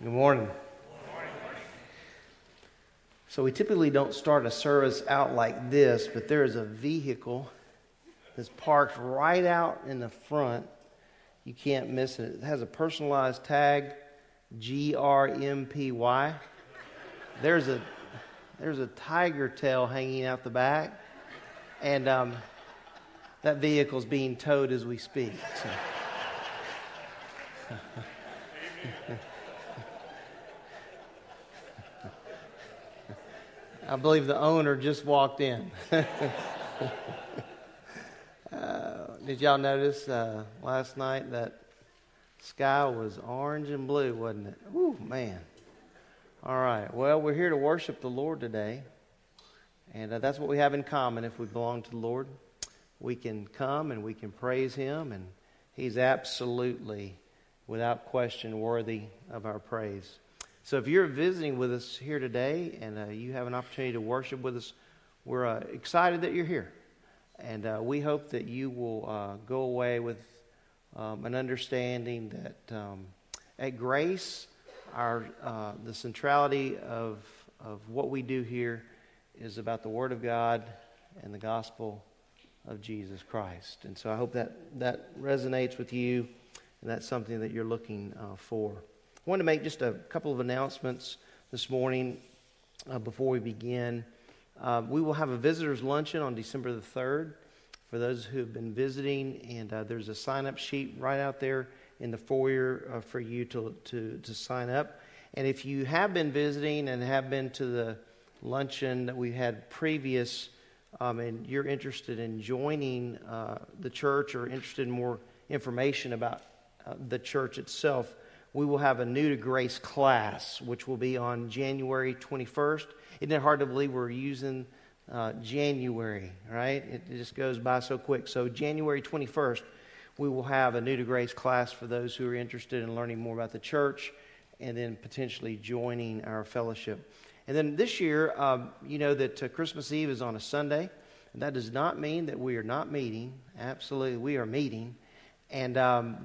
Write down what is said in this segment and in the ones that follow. Good morning. Good morning. So we typically don't start a service out like this, but there is a vehicle that's parked right out in the front. You can't miss it. It has a personalized tag, GRMPY. There's a tiger tail hanging out the back, and that vehicle's being towed as we speak. So. I believe the owner just walked in. Did y'all notice last night that sky was orange and blue, wasn't it? Ooh, man. All right. Well, we're here to worship the Lord today. And that's what we have in common if we belong to the Lord. We can come and we can praise Him. And He's absolutely, without question, worthy of our praise. So if you're visiting with us here today and you have an opportunity to worship with us, we're excited that you're here. And we hope that you will go away with an understanding that at Grace, the centrality of what we do here is about the Word of God and the gospel of Jesus Christ. And so I hope that resonates with you and that's something that you're looking for. I want to make just a couple of announcements this morning before we begin. We will have a visitor's luncheon on December the 3rd for those who have been visiting, and there's a sign-up sheet right out there in the foyer for you to sign up. And if you have been visiting and have been to the luncheon that we had previous, and you're interested in joining the church or interested in more information about the church itself, we will have a New to Grace class, which will be on January 21st. Isn't it hard to believe we're using January, right? It just goes by so quick. So January 21st, we will have a New to Grace class for those who are interested in learning more about the church and then potentially joining our fellowship. And then this year, you know that Christmas Eve is on a Sunday. And that does not mean that we are not meeting. Absolutely, we are meeting. And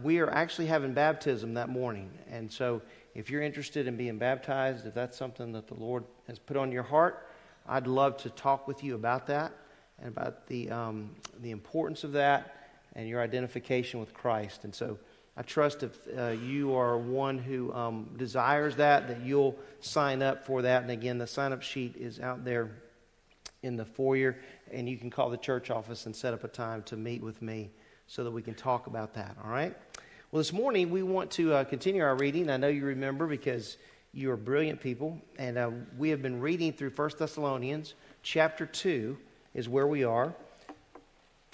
we are actually having baptism that morning. And so if you're interested in being baptized, if that's something that the Lord has put on your heart, I'd love to talk with you about that and about the importance of that and your identification with Christ. And so I trust if you are one who desires that you'll sign up for that. And again, the sign-up sheet is out there in the foyer. And you can call the church office and set up a time to meet with me, so that we can talk about that, all right? Well, this morning, we want to continue our reading. I know you remember because you are brilliant people, and we have been reading through 1 Thessalonians chapter 2 is where we are.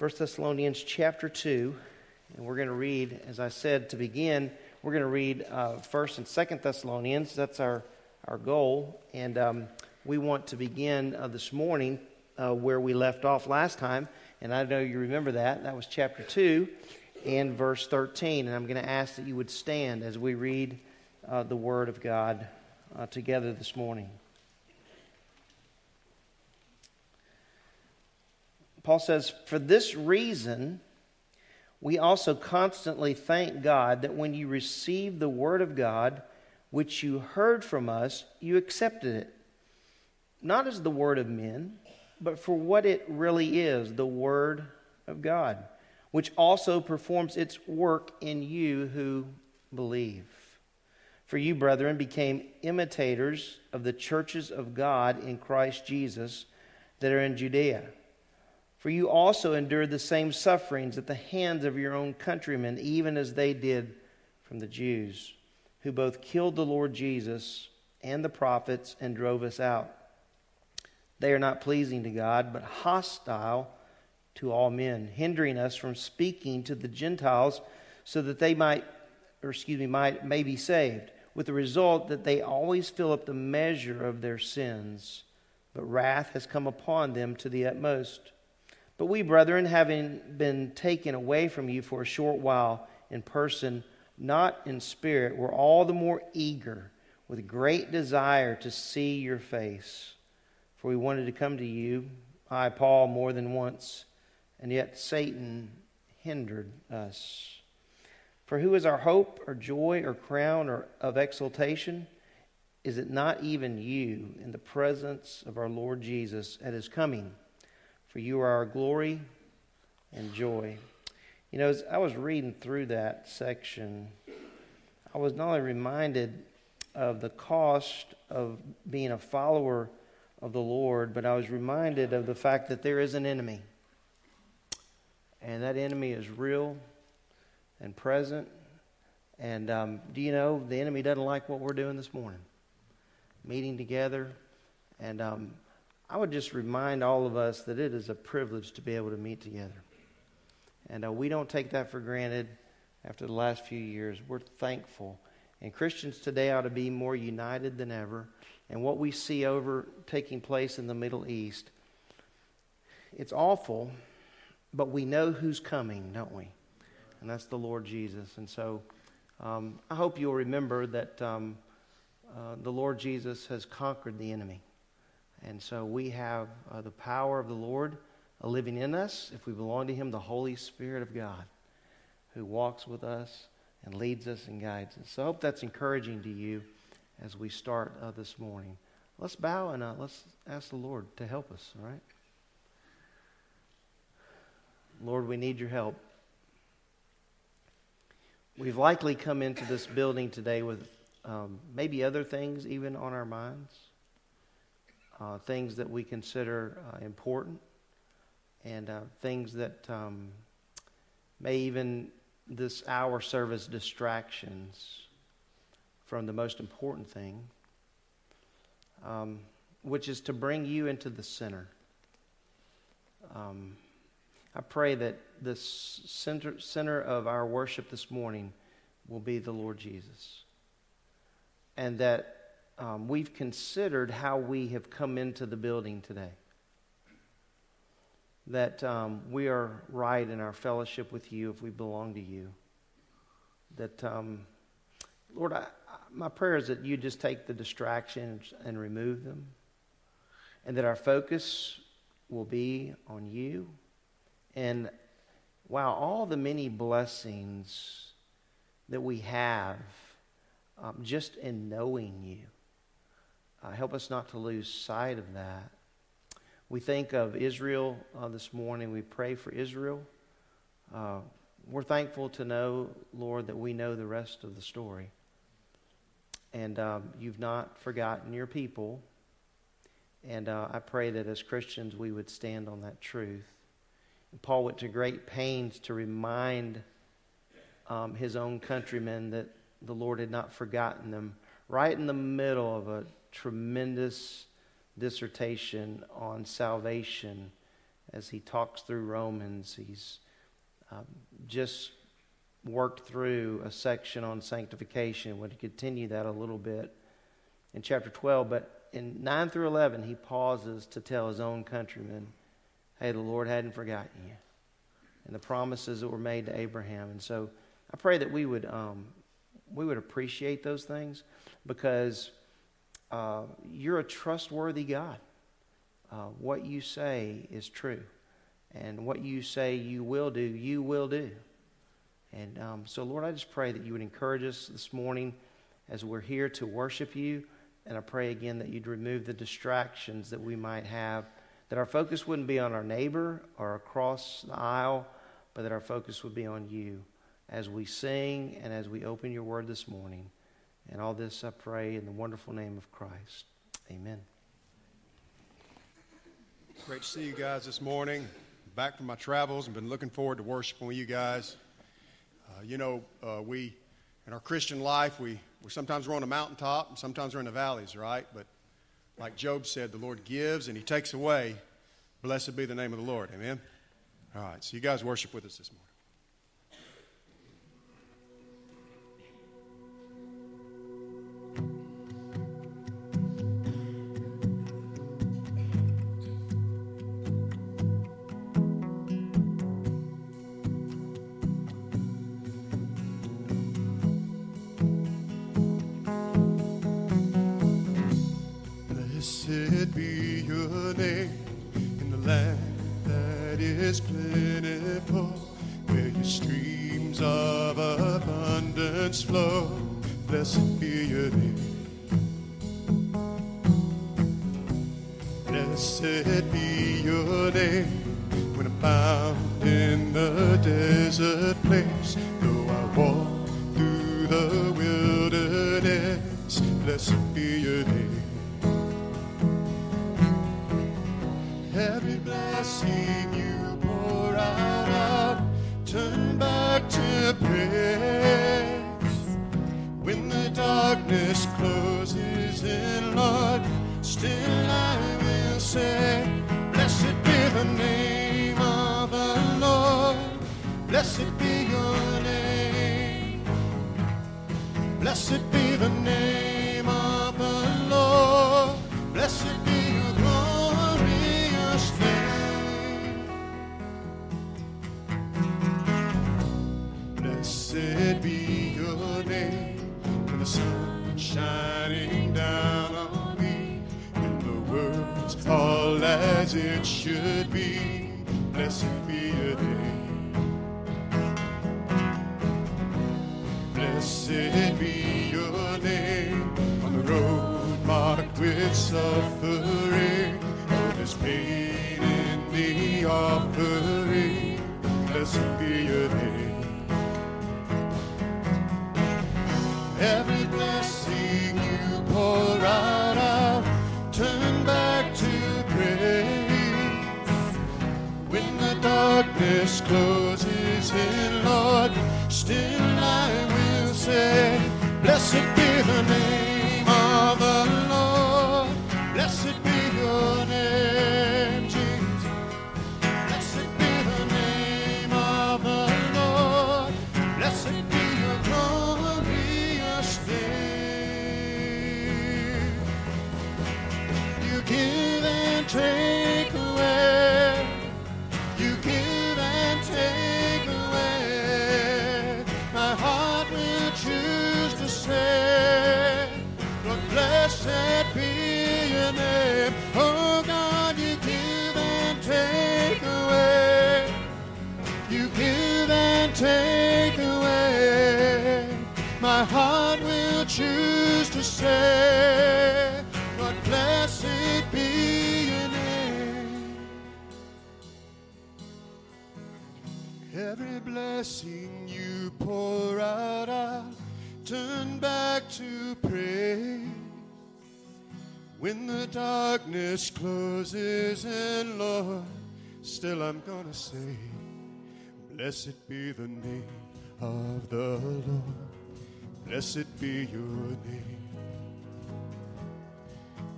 1 Thessalonians chapter 2, and we're going to read, as I said to begin, we're going to read 1 and 2 Thessalonians. That's our goal, and we want to begin this morning where we left off last time. And I know you remember that. That was chapter 2 and verse 13. And I'm going to ask that you would stand as we read the Word of God together this morning. Paul says, "For this reason, we also constantly thank God that when you received the Word of God, which you heard from us, you accepted it, not as the word of men, but for what it really is, the Word of God, which also performs its work in you who believe. For you, brethren, became imitators of the churches of God in Christ Jesus that are in Judea. For you also endured the same sufferings at the hands of your own countrymen, even as they did from the Jews, who both killed the Lord Jesus and the prophets and drove us out. They are not pleasing to God, but hostile to all men, hindering us from speaking to the Gentiles so that they may be saved, with the result that they always fill up the measure of their sins. But wrath has come upon them to the utmost. But we, brethren, having been taken away from you for a short while in person, not in spirit, were all the more eager with great desire to see your face. For we wanted to come to you, I, Paul, more than once, and yet Satan hindered us. For who is our hope or joy or crown or of exultation? Is it not even you in the presence of our Lord Jesus at his coming? For you are our glory and joy." You know, as I was reading through that section, I was not only reminded of the cost of being a follower of the Lord, but I was reminded of the fact that there is an enemy. And that enemy is real and present. And do you know, the enemy doesn't like what we're doing this morning, meeting together. And I would just remind all of us that it is a privilege to be able to meet together. And we don't take that for granted. After the last few years, we're thankful. And Christians today ought to be more united than ever. And what we see over taking place in the Middle East, it's awful, but we know who's coming, don't we? And that's the Lord Jesus. And so I hope you'll remember that the Lord Jesus has conquered the enemy. And so we have the power of the Lord living in us. If we belong to him, the Holy Spirit of God, who walks with us and leads us and guides us. So I hope that's encouraging to you as we start this morning. Let's bow and let's ask the Lord to help us, all right? Lord, we need your help. We've likely come into this building today with maybe other things even on our minds, things that we consider important, and things that may even this hour serve as distractions from the most important thing, which is to bring you into the center. I pray that the center of our worship this morning will be the Lord Jesus, and that we've considered how we have come into the building today, that we are right in our fellowship with you if we belong to you. That, Lord, my prayer is that you just take the distractions and remove them, and that our focus will be on you. And wow, all the many blessings that we have just in knowing you, help us not to lose sight of that. We think of Israel this morning. We pray for Israel. We're thankful to know, Lord, that we know the rest of the story. And you've not forgotten your people. And I pray that as Christians we would stand on that truth. And Paul went to great pains to remind his own countrymen that the Lord had not forgotten them. Right in the middle of a tremendous dissertation on salvation, as he talks through Romans, he's just worked through a section on sanctification. We're going to continue that a little bit in chapter 12, but in 9 through 11 he pauses to tell his own countrymen, hey, the Lord hadn't forgotten you and the promises that were made to Abraham. And so I pray that we would appreciate those things, because you're a trustworthy God. What you say is true. And what you say you will do, you will do. And so, Lord, I just pray that you would encourage us this morning as we're here to worship you. And I pray again that you'd remove the distractions that we might have, that our focus wouldn't be on our neighbor or across the aisle, but that our focus would be on you as we sing and as we open your word this morning. And all this I pray in the wonderful name of Christ. Amen. Great to see you guys this morning. Back from my travels and been looking forward to worshiping with you guys. We, in our Christian life, we sometimes we're on a mountaintop and sometimes we're in the valleys, right? But like Job said, the Lord gives and he takes away. Blessed be the name of the Lord. Amen. All right, so you guys worship with us this morning. That is plentiful, where your streams of abundance abundance flow, blessed be your name. Blessed be your name. When I'm found in the desert place, though I walk through the wilderness, blessed be your name. Every blessing you pour out, I'll turn back to praise. When the darkness closes in, Lord, still I will say, blessed be the name of the Lord. Blessed be your name. Blessed be the name of the Lord. Blessed be your glory. Blessed be your name, when the sun shining down on me, when the world's all as it should be, blessed be your name. Blessed be your name, on the road marked with suffering, oh, there's pain in the offering, blessed be your name. Every blessing you pour out, I'll turn back to praise. When the darkness closes in, Lord, still I will say, blessed be the name of the Lord. Blessed be your name, Jesus. Blessed be the name of the Lord. Blessed be your glory. You give and take away. You give and take away. My heart will choose to say, Lord, blessed be your name. Oh God, you give and take away. You give and take away. My heart will choose to say, Lord, blessed be your name. Every blessing you pour out, I'll turn back to praise. When the darkness closes in, Lord, still I'm gonna say, blessed be the name of the Lord. Blessed be your name.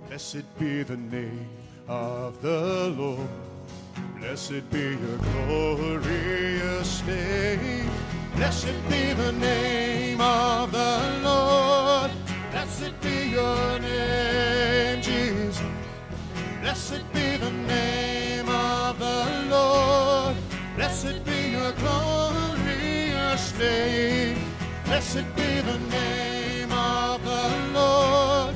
Blessed be the name of the Lord. Blessed be your glorious name. Blessed be the name of the Lord. Blessed be your name, Jesus. Blessed be the name of the Lord. Blessed be your glorious name. Blessed be the name of the Lord.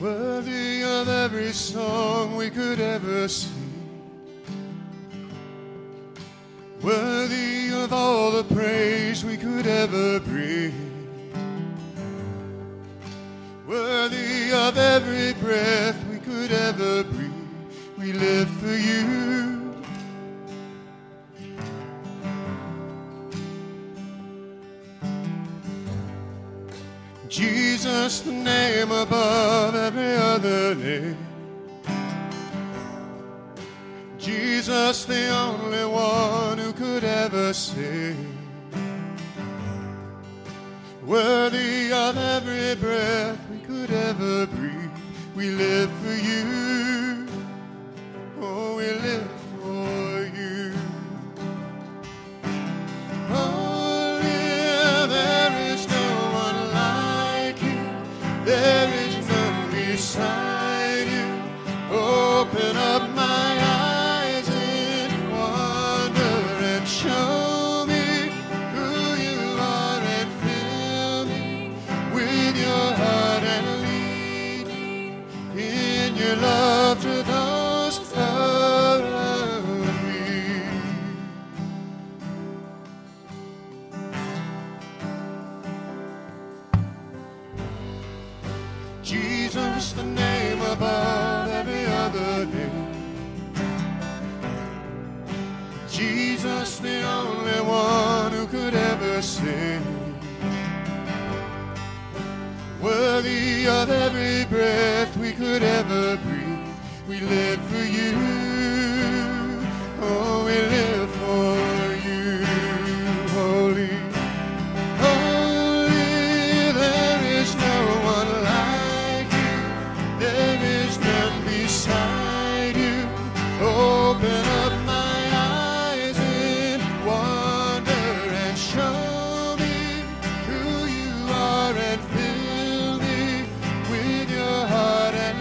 Worthy of every song we could ever sing, worthy of all the praise we could ever bring, worthy of every breath we could ever breathe, we live for you. Jesus, the name above every other name. Jesus, the only one who could ever save. worthy of every breath we could ever breathe. We live for you. Oh, we live for you. Oh, yeah, there is no one like you. There is none beside you. Open up my eyes in wonder and show. Love to those around me. Jesus, the name above every other name. Jesus, the only one who could ever sing. Worthy of every breath we could ever breathe. We live for you, oh, we live for you, holy, holy, there is no one like you, there is none beside you, open up my eyes in wonder and show me who you are and fill me with your heart and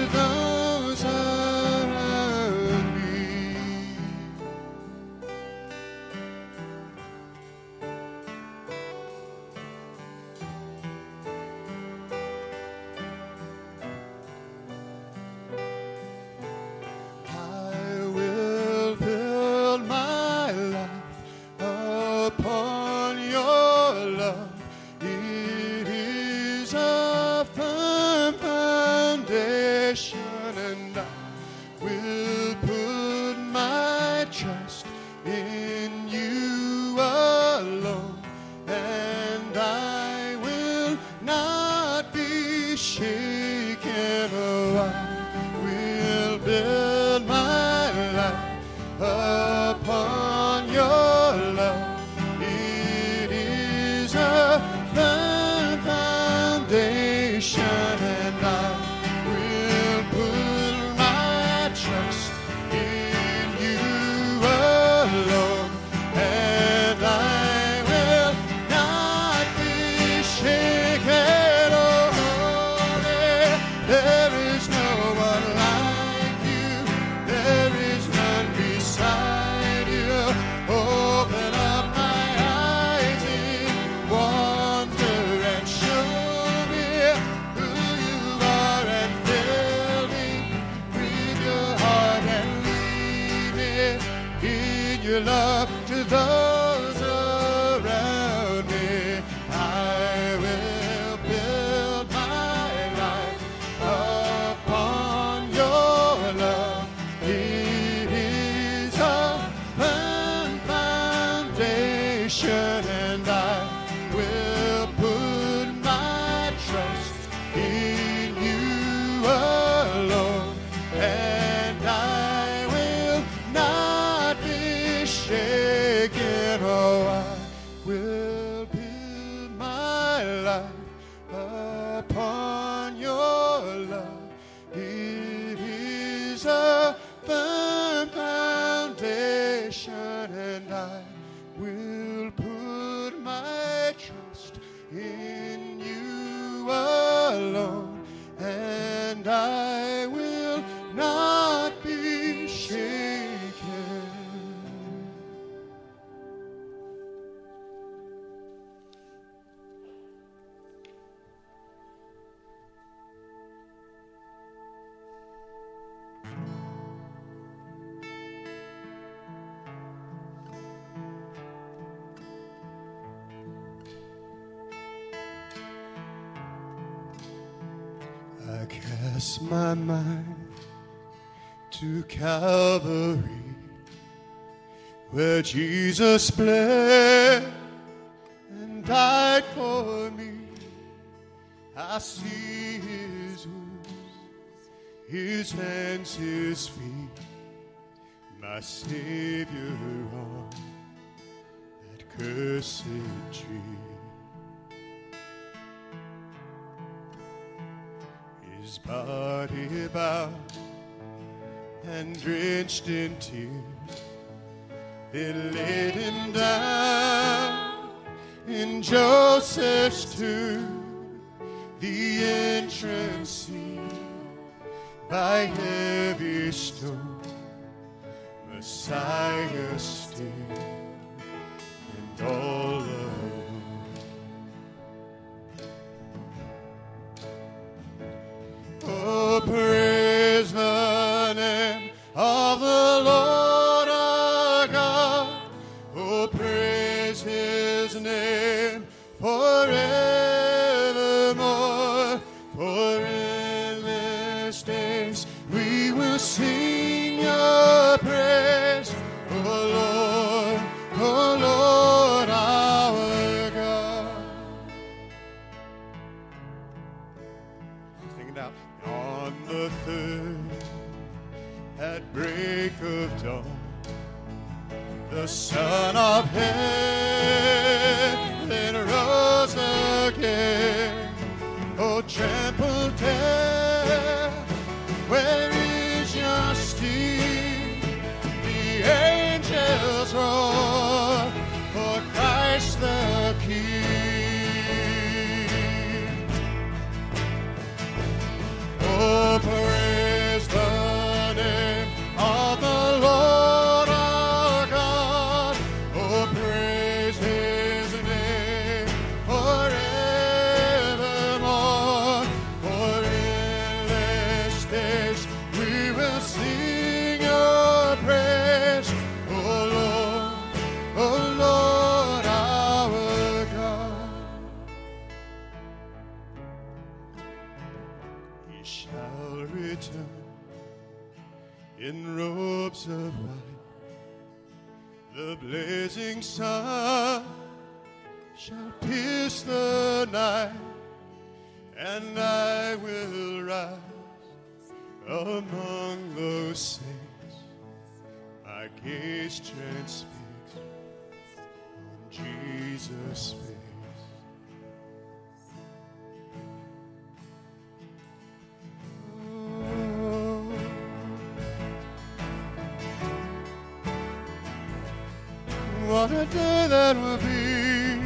those around me. I will build my life upon your love. It is a firm foundation. And I will put my trust in you alone, and I will not be shaken. Oh, I will build my life upon your love. It is a firm foundation, and I love to those around me. I will build my life upon your love. It is a firm foundation, and I will put my trust in you alone. Oh, I will build my life upon your love. It is a firm foundation, and I will put my trust in you alone, and I will not be shaken. I cast my mind to Calvary, where Jesus bled and died for me. I see his wounds, his hands, his feet, my Savior on that Cursed tree, his body bowed and drenched in tears, they laid him down in Joseph's tomb, the entrance sealed by heavy stone, Messiah still. All alone, oh, praise the name of the Lord our God. Oh, praise His name forevermore. For endless days we will sing Your praise, oh Lord, oh Lord. Of dawn, the Son of Heaven rose again. Oh, trample death, where is your sting? The angels roar for Christ the King. Oh, praise the name of the Lord our God, oh, praise His name forevermore. For endless days we will sing Your praise, oh Lord our God. He shall return in robes of white, the blazing sun shall pierce the night, and I will rise among those saints. My gaze transfixed on Jesus' face. What a day that will be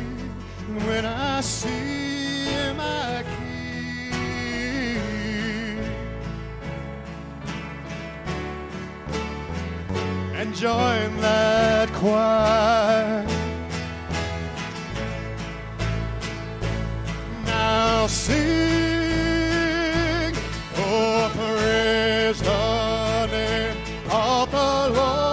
when I see my King, and join that choir. Now sing, oh, praise the name of the Lord.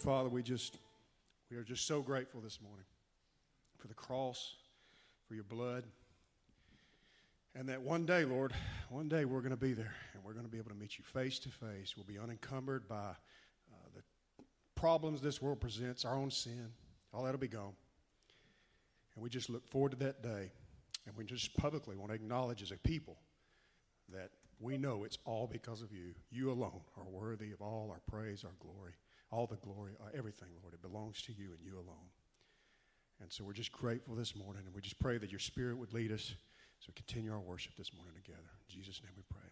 Father, we are just so grateful this morning for the cross, for Your blood, and that one day, Lord, one day we're going to be there, and we're going to be able to meet You face to face. We'll be unencumbered by the problems this world presents, our own sin. All that'll be gone, and we just look forward to that day, and we just publicly want to acknowledge as a people that we know it's all because of You. You alone are worthy of all our praise, our glory. All the glory, everything, Lord, it belongs to You and You alone. And so we're just grateful this morning, and we just pray that Your Spirit would lead us as we continue our worship this morning together. In Jesus' name we pray, amen.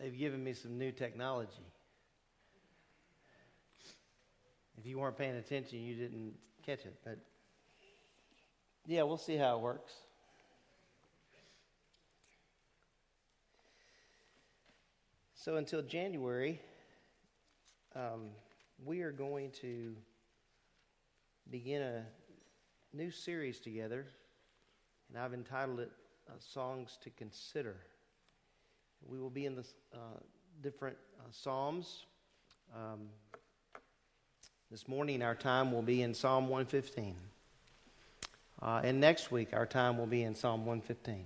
They've given me some new technology. If you weren't paying attention, you didn't catch it. But yeah, we'll see how it works. So until January, we are going to begin a new series together, and I've entitled it Songs to Consider. We will be in the different Psalms. This morning our time will be in Psalm 115. And next week our time will be in Psalm 115.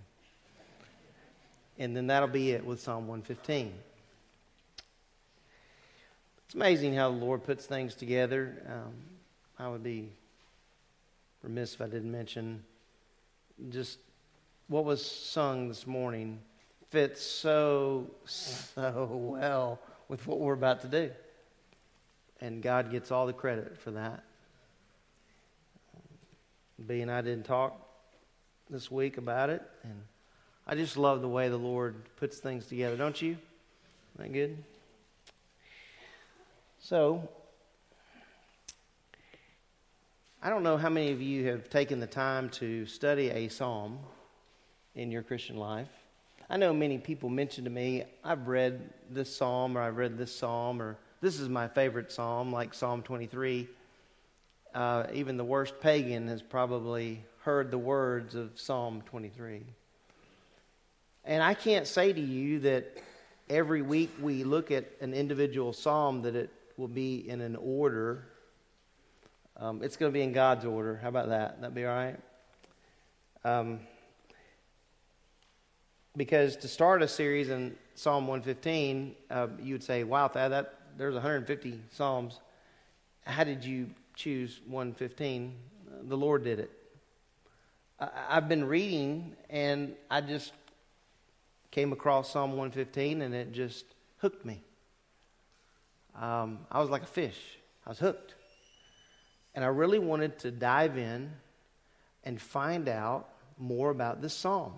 And then that'll be it with Psalm 115. It's amazing how the Lord puts things together. I would be remiss if I didn't mention just what was sung this morning fits so well with what we're about to do. And God gets all the credit for that. Bea and I didn't talk this week about it, and I just love the way the Lord puts things together, don't you? Isn't that good? So, I don't know how many of you have taken the time to study a psalm in your Christian life. I know many people mention to me, I've read this psalm, or I've read this psalm, or this is my favorite psalm, like Psalm 23. Even the worst pagan has probably heard the words of Psalm 23. And I can't say to you that every week we look at an individual psalm that it will be in an order. It's going to be in God's order. How about that? That'd be all right? Because to start a series in Psalm 115, you would say, wow, that there's 150 Psalms. How did you choose 115? The Lord did it. I've been reading, and I just came across Psalm 115, and it just hooked me. I was like a fish. I was hooked. And I really wanted to dive in and find out more about this psalm.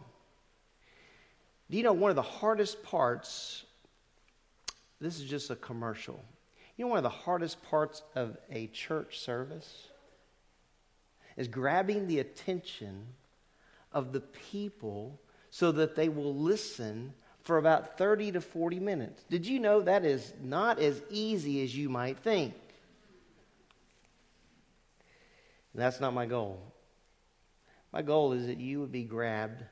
Do you know one of the hardest parts, this is just a commercial, you know one of the hardest parts of a church service is grabbing the attention of the people so that they will listen for about 30 to 40 minutes. Did you know that is not as easy as you might think? And that's not my goal. My goal is that you would be grabbed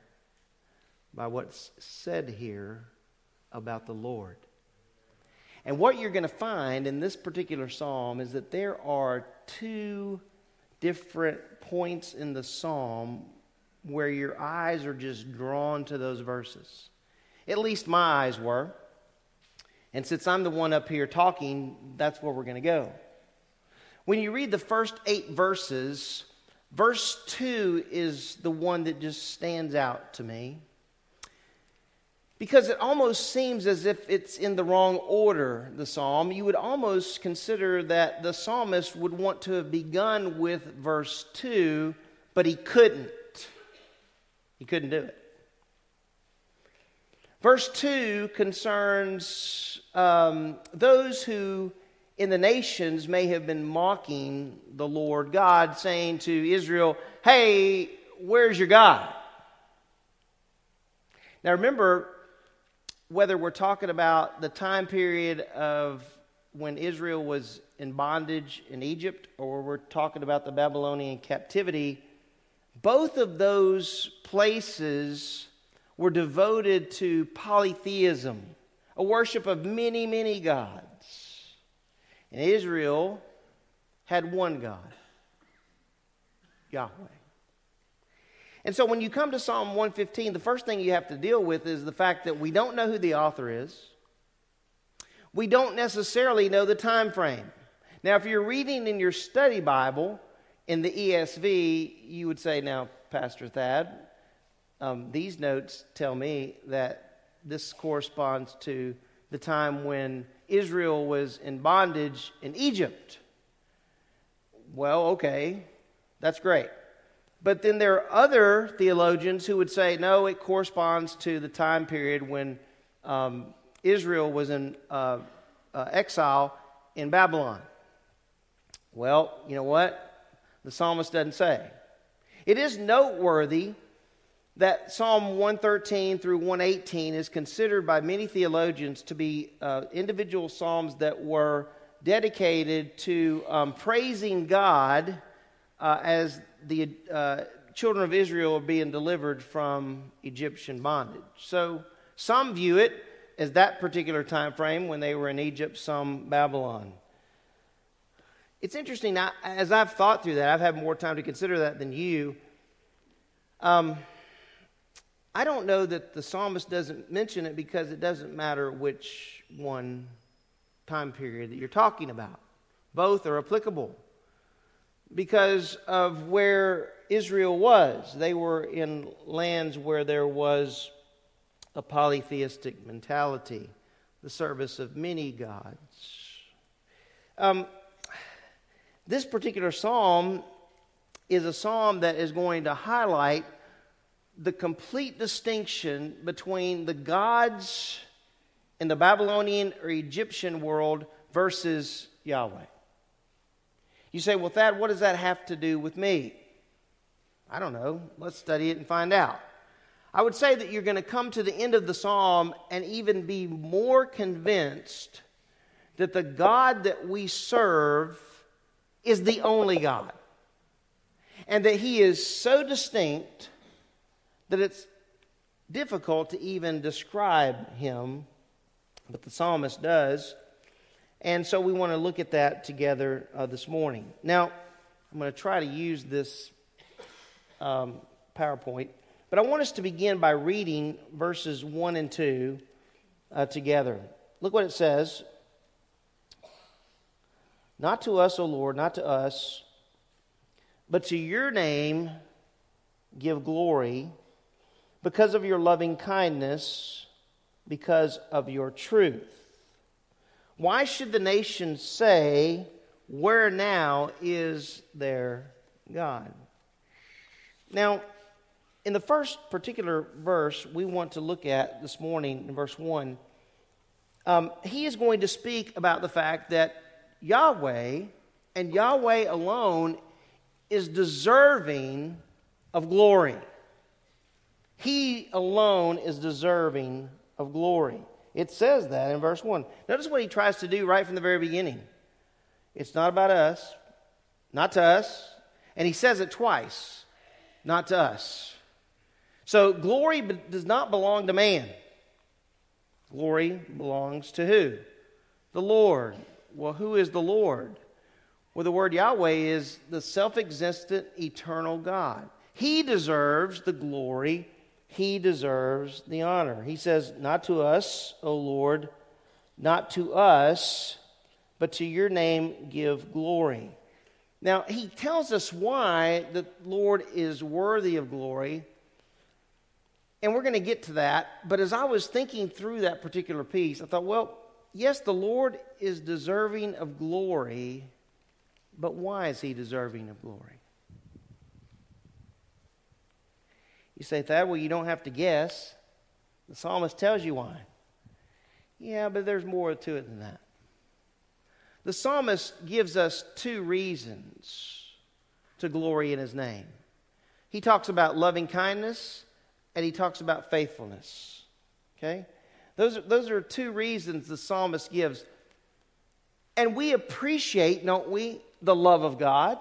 by what's said here about the Lord. And what you're going to find in this particular psalm is that there are two different points in the psalm where your eyes are just drawn to those verses. At least my eyes were. And since I'm the one up here talking, that's where we're going to go. When you read the first 8 verses, verse 2 is the one that just stands out to me, because it almost seems as if it's in the wrong order, the psalm. You would almost consider that the psalmist would want to have begun with verse 2, but he couldn't. He couldn't do it. Verse 2 concerns those who in the nations may have been mocking the Lord God, saying to Israel, hey, where's your God? Now remember, whether we're talking about the time period of when Israel was in bondage in Egypt, or we're talking about the Babylonian captivity, both of those places were devoted to polytheism, a worship of many, many gods. And Israel had one God, Yahweh. And so when you come to Psalm 115, the first thing you have to deal with is the fact that we don't know who the author is. We don't necessarily know the time frame. Now, if you're reading in your study Bible, in the ESV, you would say, now, Pastor Thad, these notes tell me that this corresponds to the time when Israel was in bondage in Egypt. Well, okay, that's great. But then there are other theologians who would say, no, it corresponds to the time period when Israel was in exile in Babylon? Well, you know what? The psalmist doesn't say. It is noteworthy that Psalm 113 through 118 is considered by many theologians to be individual psalms that were dedicated to praising God as the children of Israel are being delivered from Egyptian bondage. So some view it as that particular time frame when they were in Egypt, some Babylon. It's interesting, as I've thought through that, I've had more time to consider that than you. I don't know that the psalmist doesn't mention it because it doesn't matter which one time period that you're talking about. Both are applicable because of where Israel was. They were in lands where there was a polytheistic mentality, the service of many gods. This particular psalm is a psalm that is going to highlight the complete distinction between the gods in the Babylonian or Egyptian world versus Yahweh. You say, well, Thad, what does that have to do with me? I don't know. Let's study it and find out. I would say that you're going to come to the end of the psalm and even be more convinced that the God that we serve is the only God, and that He is so distinct that it's difficult to even describe Him, but the psalmist does. And so we want to look at that together this morning. Now, I'm going to try to use this PowerPoint, but I want us to begin by reading verses 1 and 2 together. Look what it says. Not to us, O Lord, not to us, but to your name give glory, because of your loving kindness, because of your truth. Why should the nations say, where now is their God? Now, in the first particular verse we want to look at this morning, in verse 1, he is going to speak about the fact that Yahweh, and Yahweh alone, is deserving of glory. He alone is deserving of glory. It says that in verse 1. Notice what he tries to do right from the very beginning. It's not about us, not to us, and he says it twice, not to us. So glory does not belong to man. Glory belongs to who? The Lord. Well, who is the Lord? Well, the word Yahweh is the self-existent, eternal God. He deserves the glory. He deserves the honor. He says, not to us, O Lord, not to us, but to your name give glory. Now, he tells us why the Lord is worthy of glory, and we're going to get to that. But as I was thinking through that particular piece, I thought, well, yes, the Lord is deserving of glory, but why is he deserving of glory? You say, Thad, well, you don't have to guess. The psalmist tells you why. Yeah, but there's more to it than that. The psalmist gives us two reasons to glory in his name. He talks about loving kindness, and he talks about faithfulness. Okay? Those are two reasons the psalmist gives. And we appreciate, don't we, the love of God?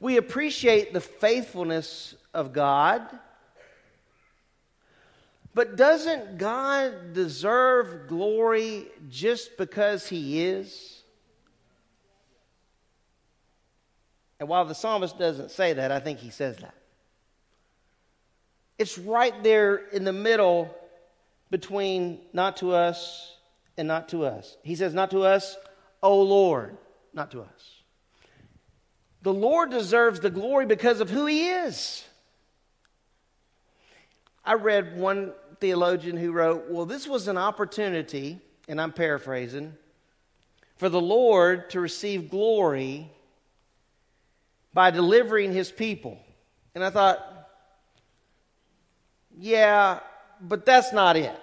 We appreciate the faithfulness of God. But doesn't God deserve glory just because he is? And while the psalmist doesn't say that, I think he says that. It's right there in the middle between not to us and not to us. He says, not to us, O Lord, not to us. The Lord deserves the glory because of who he is. I read one theologian who wrote, well, this was an opportunity, and I'm paraphrasing, for the Lord to receive glory by delivering his people. And I thought, yeah, but that's not it.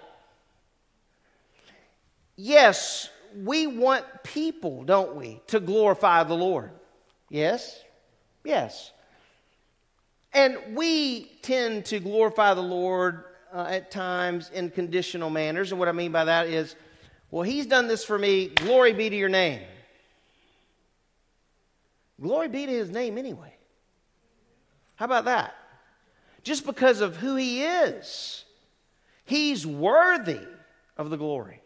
Yes, we want people, don't we, to glorify the Lord. Yes, yes. And we tend to glorify the Lord at times in conditional manners. And what I mean by that is, well, he's done this for me. Glory be to your name. Glory be to his name anyway. How about that? Just because of who he is, he's worthy of the glory.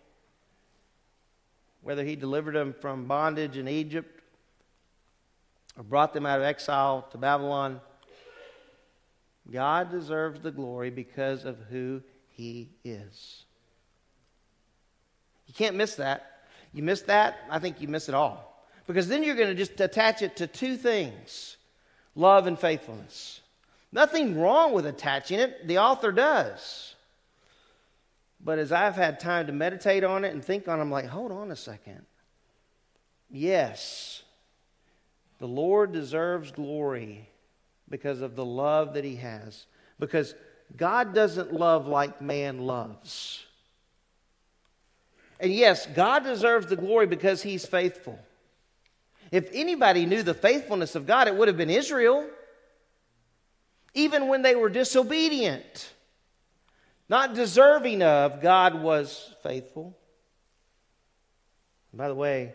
Whether he delivered them from bondage in Egypt or brought them out of exile to Babylon, God deserves the glory because of who he is. You can't miss that. You miss that, I think you miss it all. Because then you're going to just attach it to two things: love and faithfulness. Nothing wrong with attaching it. The author does. But as I've had time to meditate on it and think on it, I'm like, hold on a second. Yes, the Lord deserves glory because of the love that he has. Because God doesn't love like man loves. And yes, God deserves the glory because he's faithful. If anybody knew the faithfulness of God, it would have been Israel. Even when they were disobedient, not deserving of, God was faithful. And by the way,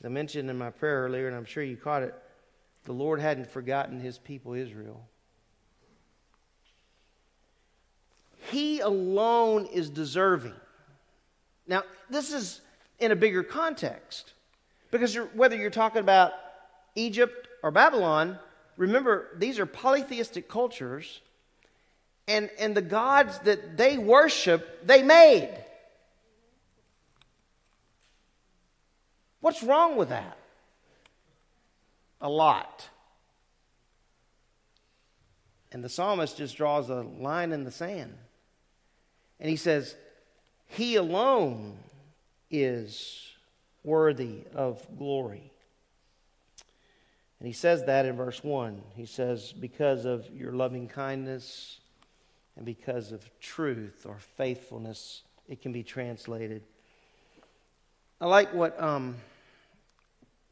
as I mentioned in my prayer earlier, and I'm sure you caught it, the Lord hadn't forgotten his people Israel. He alone is deserving. Now, this is in a bigger context. Because whether you're talking about Egypt or Babylon, remember, these are polytheistic cultures. And the gods that they worship, they made. What's wrong with that? A lot. And the psalmist just draws a line in the sand. And he says, he alone is worthy of glory. And he says that in verse 1. He says, because of your loving kindness and because of truth or faithfulness, it can be translated. I like what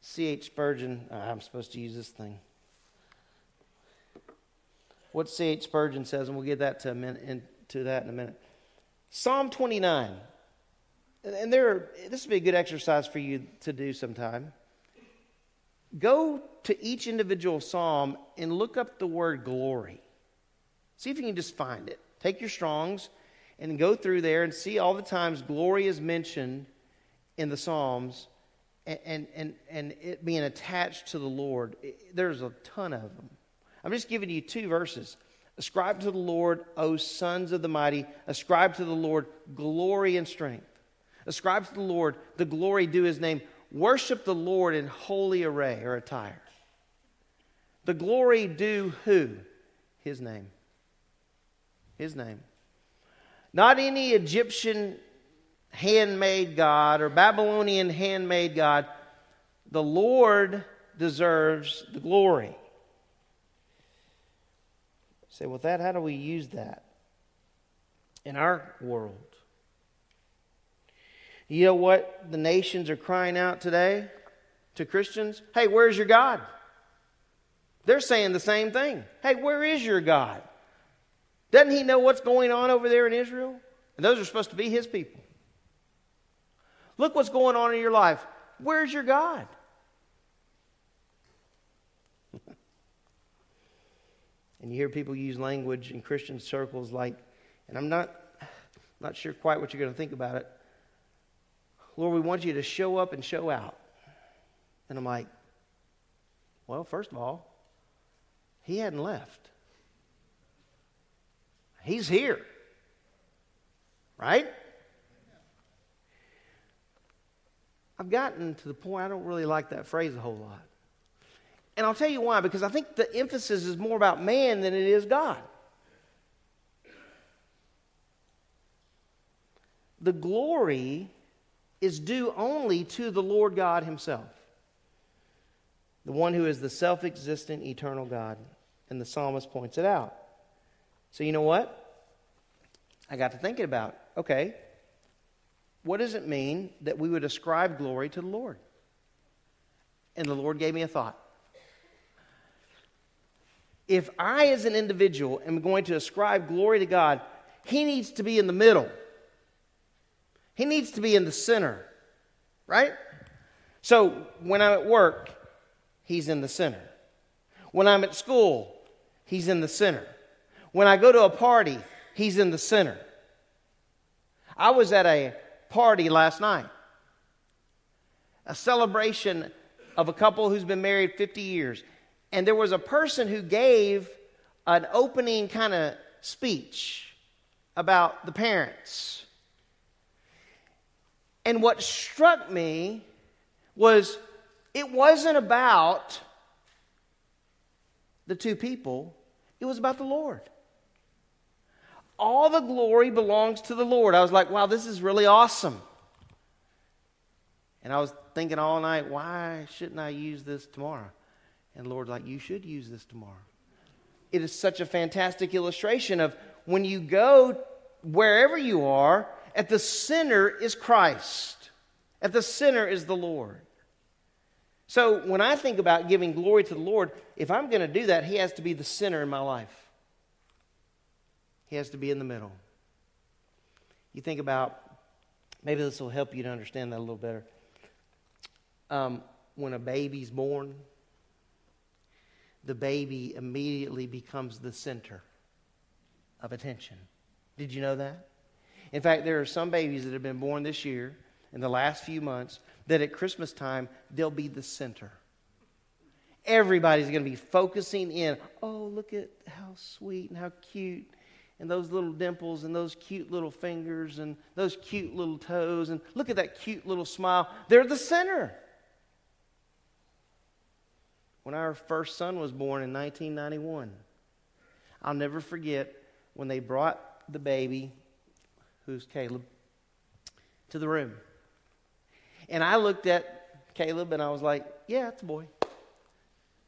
C.H. Spurgeon, I'm supposed to use this thing. What C.H. Spurgeon says, and we'll get that to that in a minute. Psalm 29. And this would be a good exercise for you to do sometime. Go to each individual psalm and look up the word glory. See if you can just find it. Take your Strong's and go through there and see all the times glory is mentioned in the Psalms. And it being attached to the Lord, there's a ton of them. I'm just giving you two verses. Ascribe to the Lord, O sons of the mighty. Ascribe to the Lord glory and strength. Ascribe to the Lord the glory due his name. Worship the Lord in holy array or attire. The glory due who? His name. His name. Not any Egyptian handmade god or Babylonian handmade god. The Lord deserves the glory. You say, well, how do we use that in our world? You know what the nations are crying out today to Christians? Hey, where's your God? They're saying the same thing. Hey, where is your God? Doesn't he know what's going on over there in Israel? And those are supposed to be his people. Look what's going on in your life. Where's your God? And you hear people use language in Christian circles like, and I'm not sure quite what you're going to think about it. Lord, we want you to show up and show out. And I'm like, well, first of all, he hadn't left. He's here. Right? I've gotten to the point I don't really like that phrase a whole lot. And I'll tell you why, because I think the emphasis is more about man than it is God. The glory is due only to the Lord God himself, the one who is the self-existent, eternal God. And the psalmist points it out. So you know what? I got to thinking about, okay, what does it mean that we would ascribe glory to the Lord? And the Lord gave me a thought. If I, as an individual, am going to ascribe glory to God, He needs to be in the middle. He needs to be in the center, right? So when I'm at work, He's in the center. When I'm at school, He's in the center. When I go to a party, He's in the center. I was at a party last night, a celebration of a couple who's been married 50 years. And there was a person who gave an opening kind of speech about the parents. And what struck me was it wasn't about the two people. It was about the Lord. All the glory belongs to the Lord. I was like, wow, this is really awesome. And I was thinking all night, why shouldn't I use this tomorrow? And the Lord's like, you should use this tomorrow. It is such a fantastic illustration of when you go wherever you are, at the center is Christ. At the center is the Lord. So when I think about giving glory to the Lord, if I'm going to do that, He has to be the center in my life. He has to be in the middle. You think about, maybe this will help you to understand that a little better. When a baby's born, the baby immediately becomes the center of attention. Did you know that? In fact, there are some babies that have been born this year, in the last few months, that at Christmas time, they'll be the center. Everybody's going to be focusing in. Oh, look at how sweet and how cute. And those little dimples and those cute little fingers and those cute little toes. And look at that cute little smile. They're the center. When our first son was born in 1991, I'll never forget when they brought the baby, who's Caleb, to the room. And I looked at Caleb and I was like, yeah, it's a boy.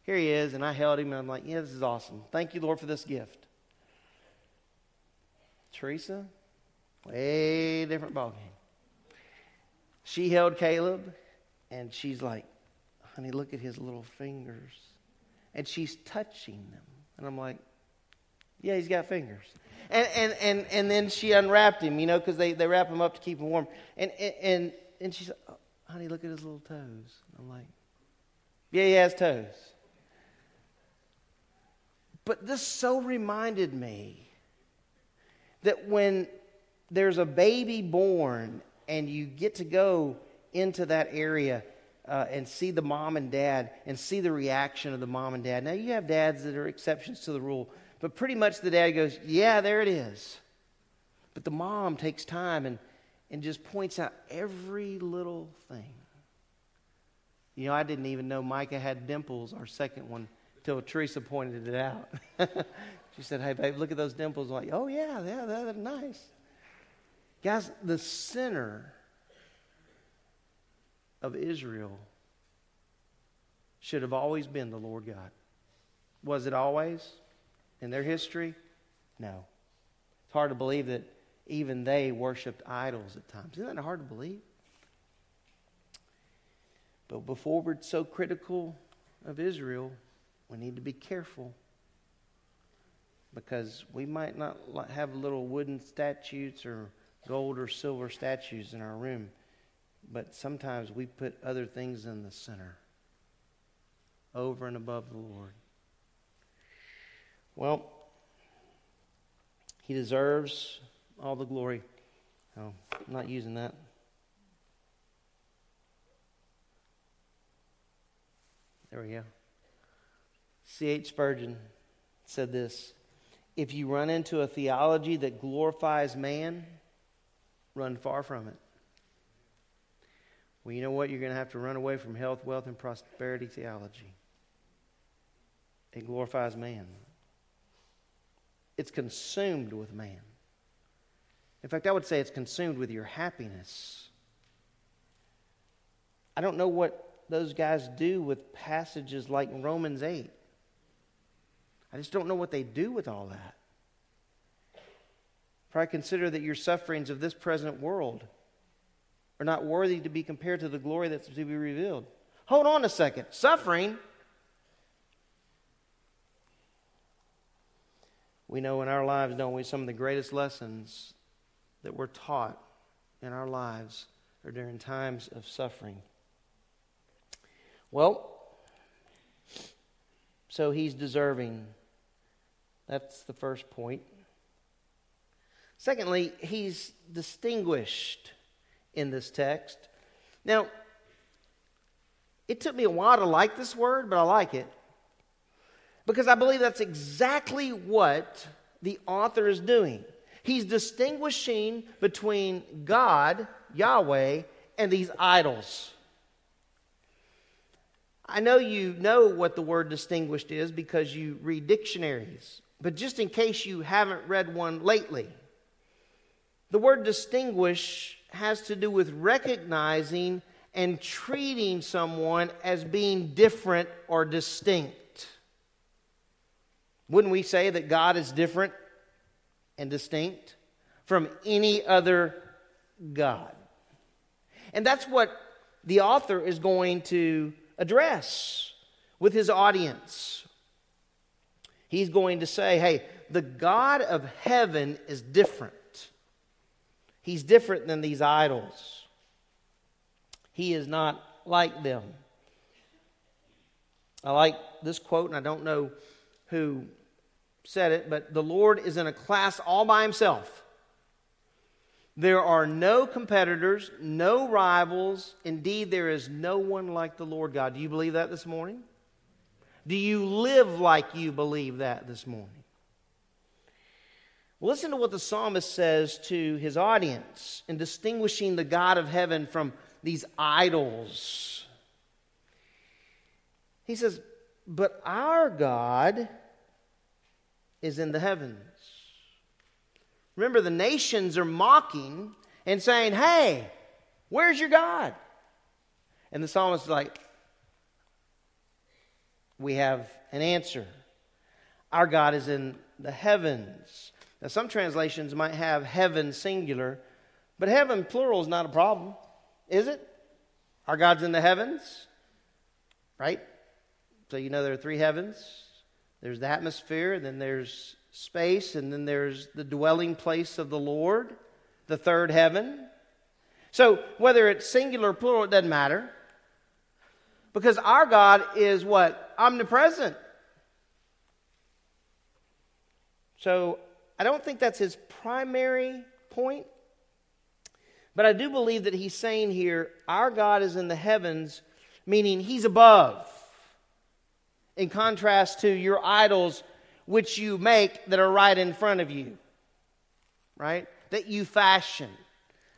Here he is. And I held him and I'm like, yeah, this is awesome. Thank you, Lord, for this gift. Teresa, way different ballgame. She held Caleb, and she's like, honey, look at his little fingers. And she's touching them. And I'm like, yeah, he's got fingers. And then she unwrapped him, you know, because they wrap him up to keep him warm. And she said, oh, honey, look at his little toes. And I'm like, yeah, he has toes. But this so reminded me that when there's a baby born and you get to go into that area and see the mom and dad and see the reaction of the mom and dad. Now, you have dads that are exceptions to the rule, but pretty much the dad goes, yeah, there it is. But the mom takes time and just points out every little thing. You know, I didn't even know Micah had dimples, our second one, till Teresa pointed it out. She said, hey, babe, look at those dimples. I'm like, oh, yeah, they're nice. Guys, the center of Israel should have always been the Lord God. Was it always in their history? No. It's hard to believe that even they worshipped idols at times. Isn't that hard to believe? But before we're so critical of Israel, we need to be careful, because we might not have little wooden statues or gold or silver statues in our room, but sometimes we put other things in the center, over and above the Lord. Well, He deserves all the glory. Oh, I'm not using that. There we go. C.H. Spurgeon said this: if you run into a theology that glorifies man, run far from it. Well, you know what? You're going to have to run away from health, wealth, and prosperity theology. It glorifies man. It's consumed with man. In fact, I would say it's consumed with your happiness. I don't know what those guys do with passages like Romans 8. I just don't know what they do with all that. For I consider that your sufferings of this present world are not worthy to be compared to the glory that's to be revealed. Hold on a second. Suffering? We know in our lives, don't we, some of the greatest lessons that we're taught in our lives are during times of suffering. Well, so he's deserving. That's the first point. Secondly, he's distinguished in this text. Now, it took me a while to like this word, but I like it. Because I believe that's exactly what the author is doing. He's distinguishing between God, Yahweh, and these idols. I know you know what the word distinguished is because you read dictionaries. But just in case you haven't read one lately, the word distinguish has to do with recognizing and treating someone as being different or distinct. Wouldn't we say that God is different and distinct from any other God? And that's what the author is going to address with his audience. He's going to say, hey, the God of heaven is different. He's different than these idols. He is not like them. I like this quote, and I don't know who said it, but the Lord is in a class all by himself. There are no competitors, no rivals. Indeed, there is no one like the Lord God. Do you believe that this morning? Do you live like you believe that this morning? Listen to what the psalmist says to his audience in distinguishing the God of heaven from these idols. He says, but our God is in the heavens. Remember, the nations are mocking and saying, hey, where's your God? And the psalmist is like, we have an answer. Our God is in the heavens. Now, some translations might have heaven singular, but heaven plural is not a problem, is it? Our God's in the heavens, right? So you know there are three heavens. There's the atmosphere, then there's space, and then there's the dwelling place of the Lord, the third heaven. So whether it's singular or plural, it doesn't matter. Because our God is what? Omnipresent. So I don't think that's his primary point. But I do believe that he's saying here, our God is in the heavens, meaning he's above. In contrast to your idols, which you make that are right in front of you, right? That you fashion.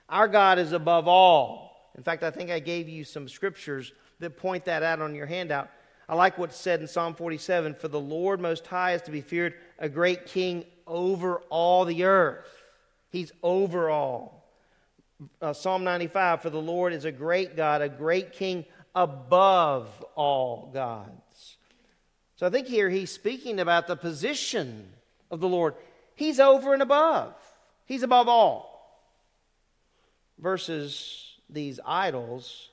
Our God is above all. In fact, I think I gave you some scriptures that point that out on your handout. I like what's said in Psalm 47, for the Lord Most High is to be feared, a great king over all the earth. He's over all. Psalm 95, for the Lord is a great God, a great king above all gods. So I think here he's speaking about the position of the Lord. He's over and above. He's above all. Versus these idols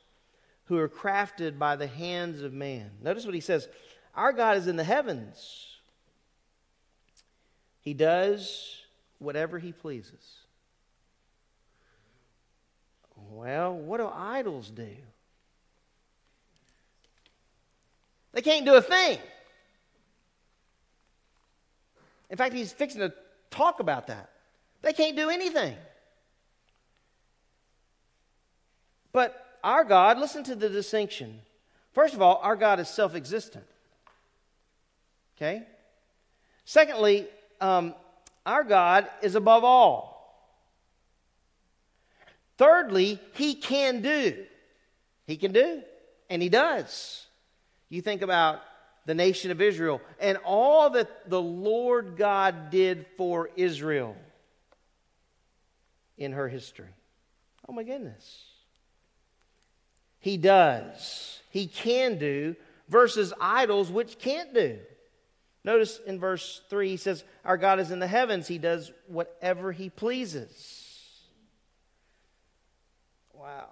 who are crafted by the hands of man. Notice what he says. Our God is in the heavens. He does whatever he pleases. Well, what do idols do? They can't do a thing. In fact, he's fixing to talk about that. They can't do anything. But our God, listen to the distinction. First of all, our God is self-existent. Okay? Secondly, our God is above all. Thirdly, he can do. He can do, and he does. You think about the nation of Israel, and all that the Lord God did for Israel in her history. Oh my goodness. He does. He can do versus idols which can't do. Notice in verse 3, he says, our God is in the heavens. He does whatever he pleases. Wow.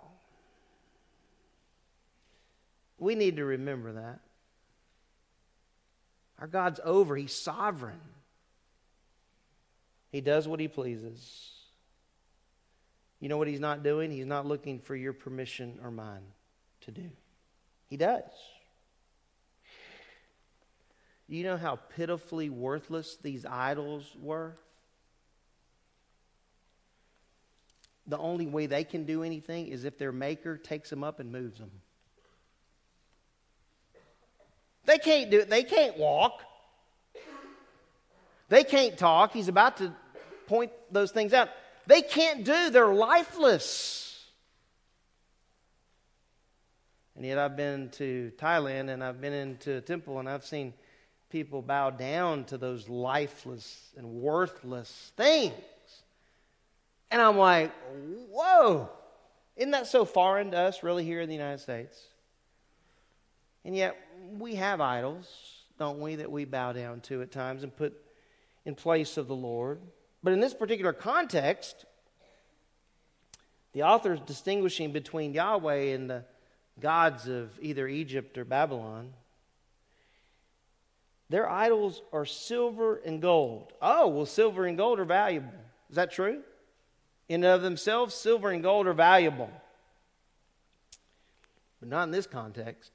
We need to remember that. Our God's over. He's sovereign. He does what he pleases. You know what he's not doing? He's not looking for your permission or mine to do. He does. Do you know how pitifully worthless these idols were? The only way they can do anything is if their maker takes them up and moves them. They can't do it. They can't walk. They can't talk. He's about to point those things out. They can't do. They're lifeless. And yet I've been to Thailand and I've been into a temple and I've seen people bow down to those lifeless and worthless things. And I'm like, whoa, isn't that so foreign to us really here in the United States? And yet we have idols, don't we, that we bow down to at times and put in place of the Lord. But in this particular context, the author is distinguishing between Yahweh and the gods of either Egypt or Babylon. Their idols are silver and gold. Oh, well, silver and gold are valuable. Is that true? In and of themselves, silver and gold are valuable. But not in this context.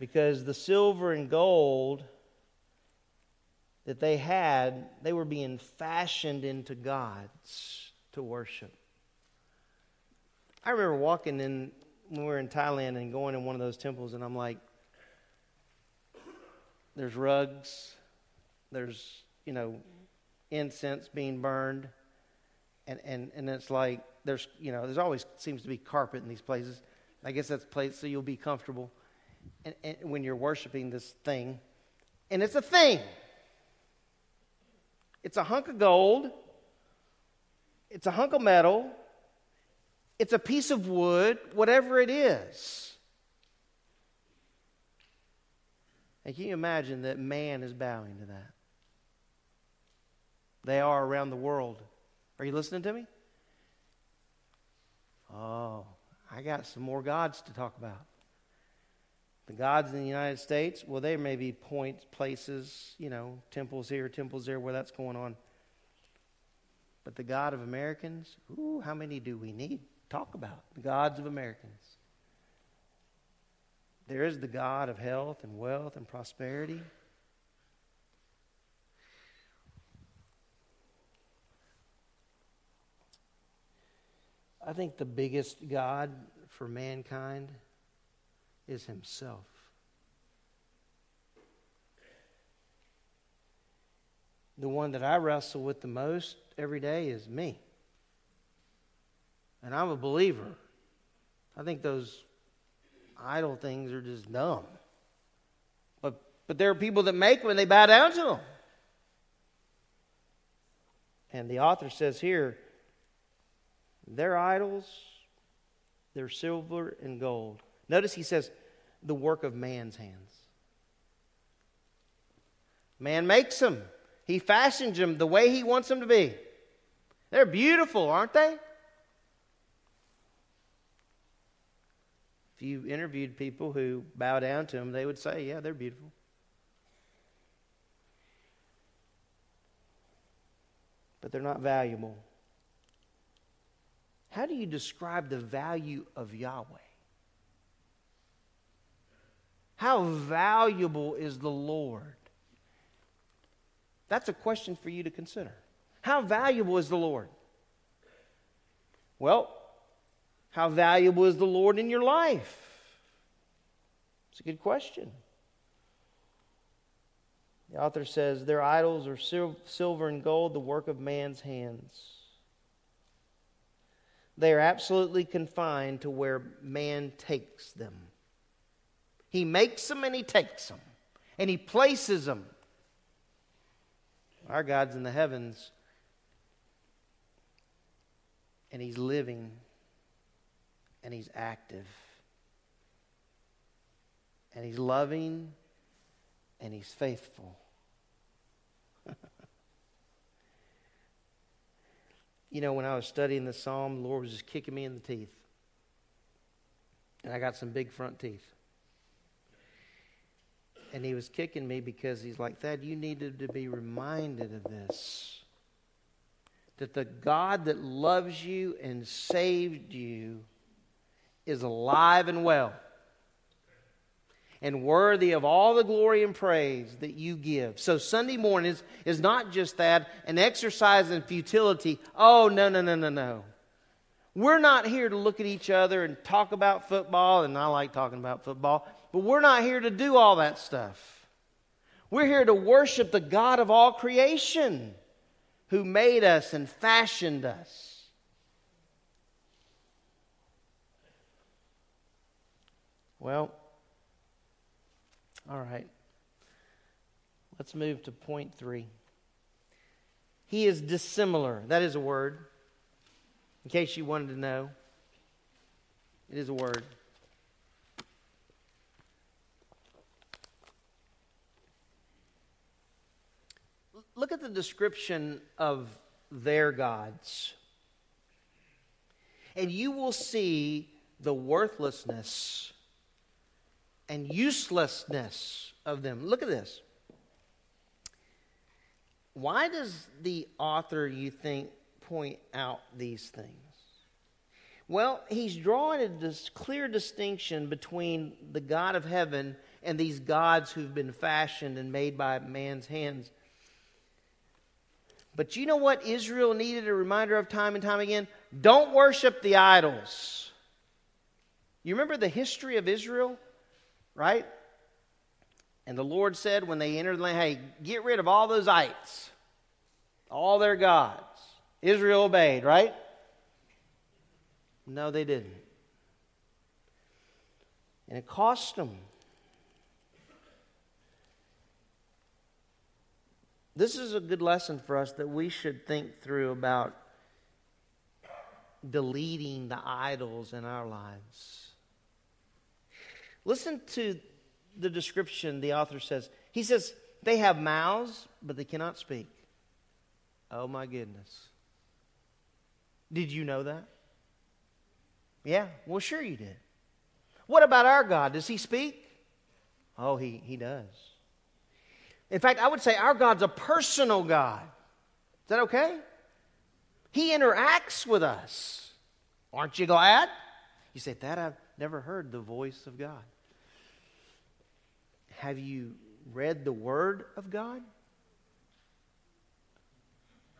Because the silver and gold that they had, they were being fashioned into gods to worship. I remember walking in when we were in Thailand and going in one of those temples, and I'm like, there's rugs, there's, you know, incense being burned, and it's like there's, you know, there's always seems to be carpet in these places. I guess that's a place so you'll be comfortable and when you're worshiping this thing. And it's a thing. It's a hunk of gold. It's a hunk of metal. It's a piece of wood, whatever it is. And can you imagine that man is bowing to that? They are around the world. Are you listening to me? Oh, I got some more gods to talk about. The gods in the United States, well, there may be points, places, you know, temples here, temples there, where that's going on. But the God of Americans, ooh, how many do we need? Talk about the gods of Americans. There is the God of health and wealth and prosperity. I think the biggest God for mankind is himself. The one that I wrestle with the most every day is me. And I'm a believer. I think those idol things are just dumb. But there are people that make them and they bow down to them. And the author says here, their idols, their silver and gold. Notice he says, the work of man's hands. Man makes them. He fashions them the way he wants them to be. They're beautiful, aren't they? If you interviewed people who bow down to them, they would say, yeah, they're beautiful. But they're not valuable. How do you describe the value of Yahweh? How valuable is the Lord? That's a question for you to consider. How valuable is the Lord? Well, how valuable is the Lord in your life? It's a good question. The author says, their idols are silver and gold, the work of man's hands. They are absolutely confined to where man takes them. He makes them and he takes them. And he places them. Our God's in the heavens. And he's living. And he's active. And he's loving. and he's faithful. You know, when I was studying the psalm, the Lord was just kicking me in the teeth. And I got some big front teeth. And he was kicking me because he's like, Thad, you needed to be reminded of this. That the God that loves you and saved you is alive and well. And worthy of all the glory and praise that you give. So Sunday morning is not just that, an exercise in futility. Oh, no. We're not here to look at each other and talk about football. And I like talking about football. But we're not here to do all that stuff. We're here to worship the God of all creation, who made us and fashioned us. Well, all right, let's move to point 3. He is dissimilar. That is a word. In case you wanted to know, it is a word. Look at the description of their gods, and you will see the worthlessness and uselessness of them. Look at this. Why does the author, you think, point out these things? Well, he's drawing a clear distinction between the God of heaven and these gods who've been fashioned and made by man's hands. But you know what Israel needed a reminder of time and time again? Don't worship the idols. You remember the history of Israel? Right? And the Lord said when they entered the land, hey, get rid of all those ites, all their gods. Israel obeyed, right? No, they didn't. And it cost them. This is a good lesson for us that we should think through about deleting the idols in our lives. Listen to the description the author says. He says, they have mouths, but they cannot speak. Oh, my goodness. Did you know that? Yeah, well, sure you did. What about our God? Does he speak? Oh, he does. In fact, I would say our God's a personal God. Is that okay? He interacts with us. Aren't you glad? You say, Thad, I've never heard the voice of God. Have you read the Word of God?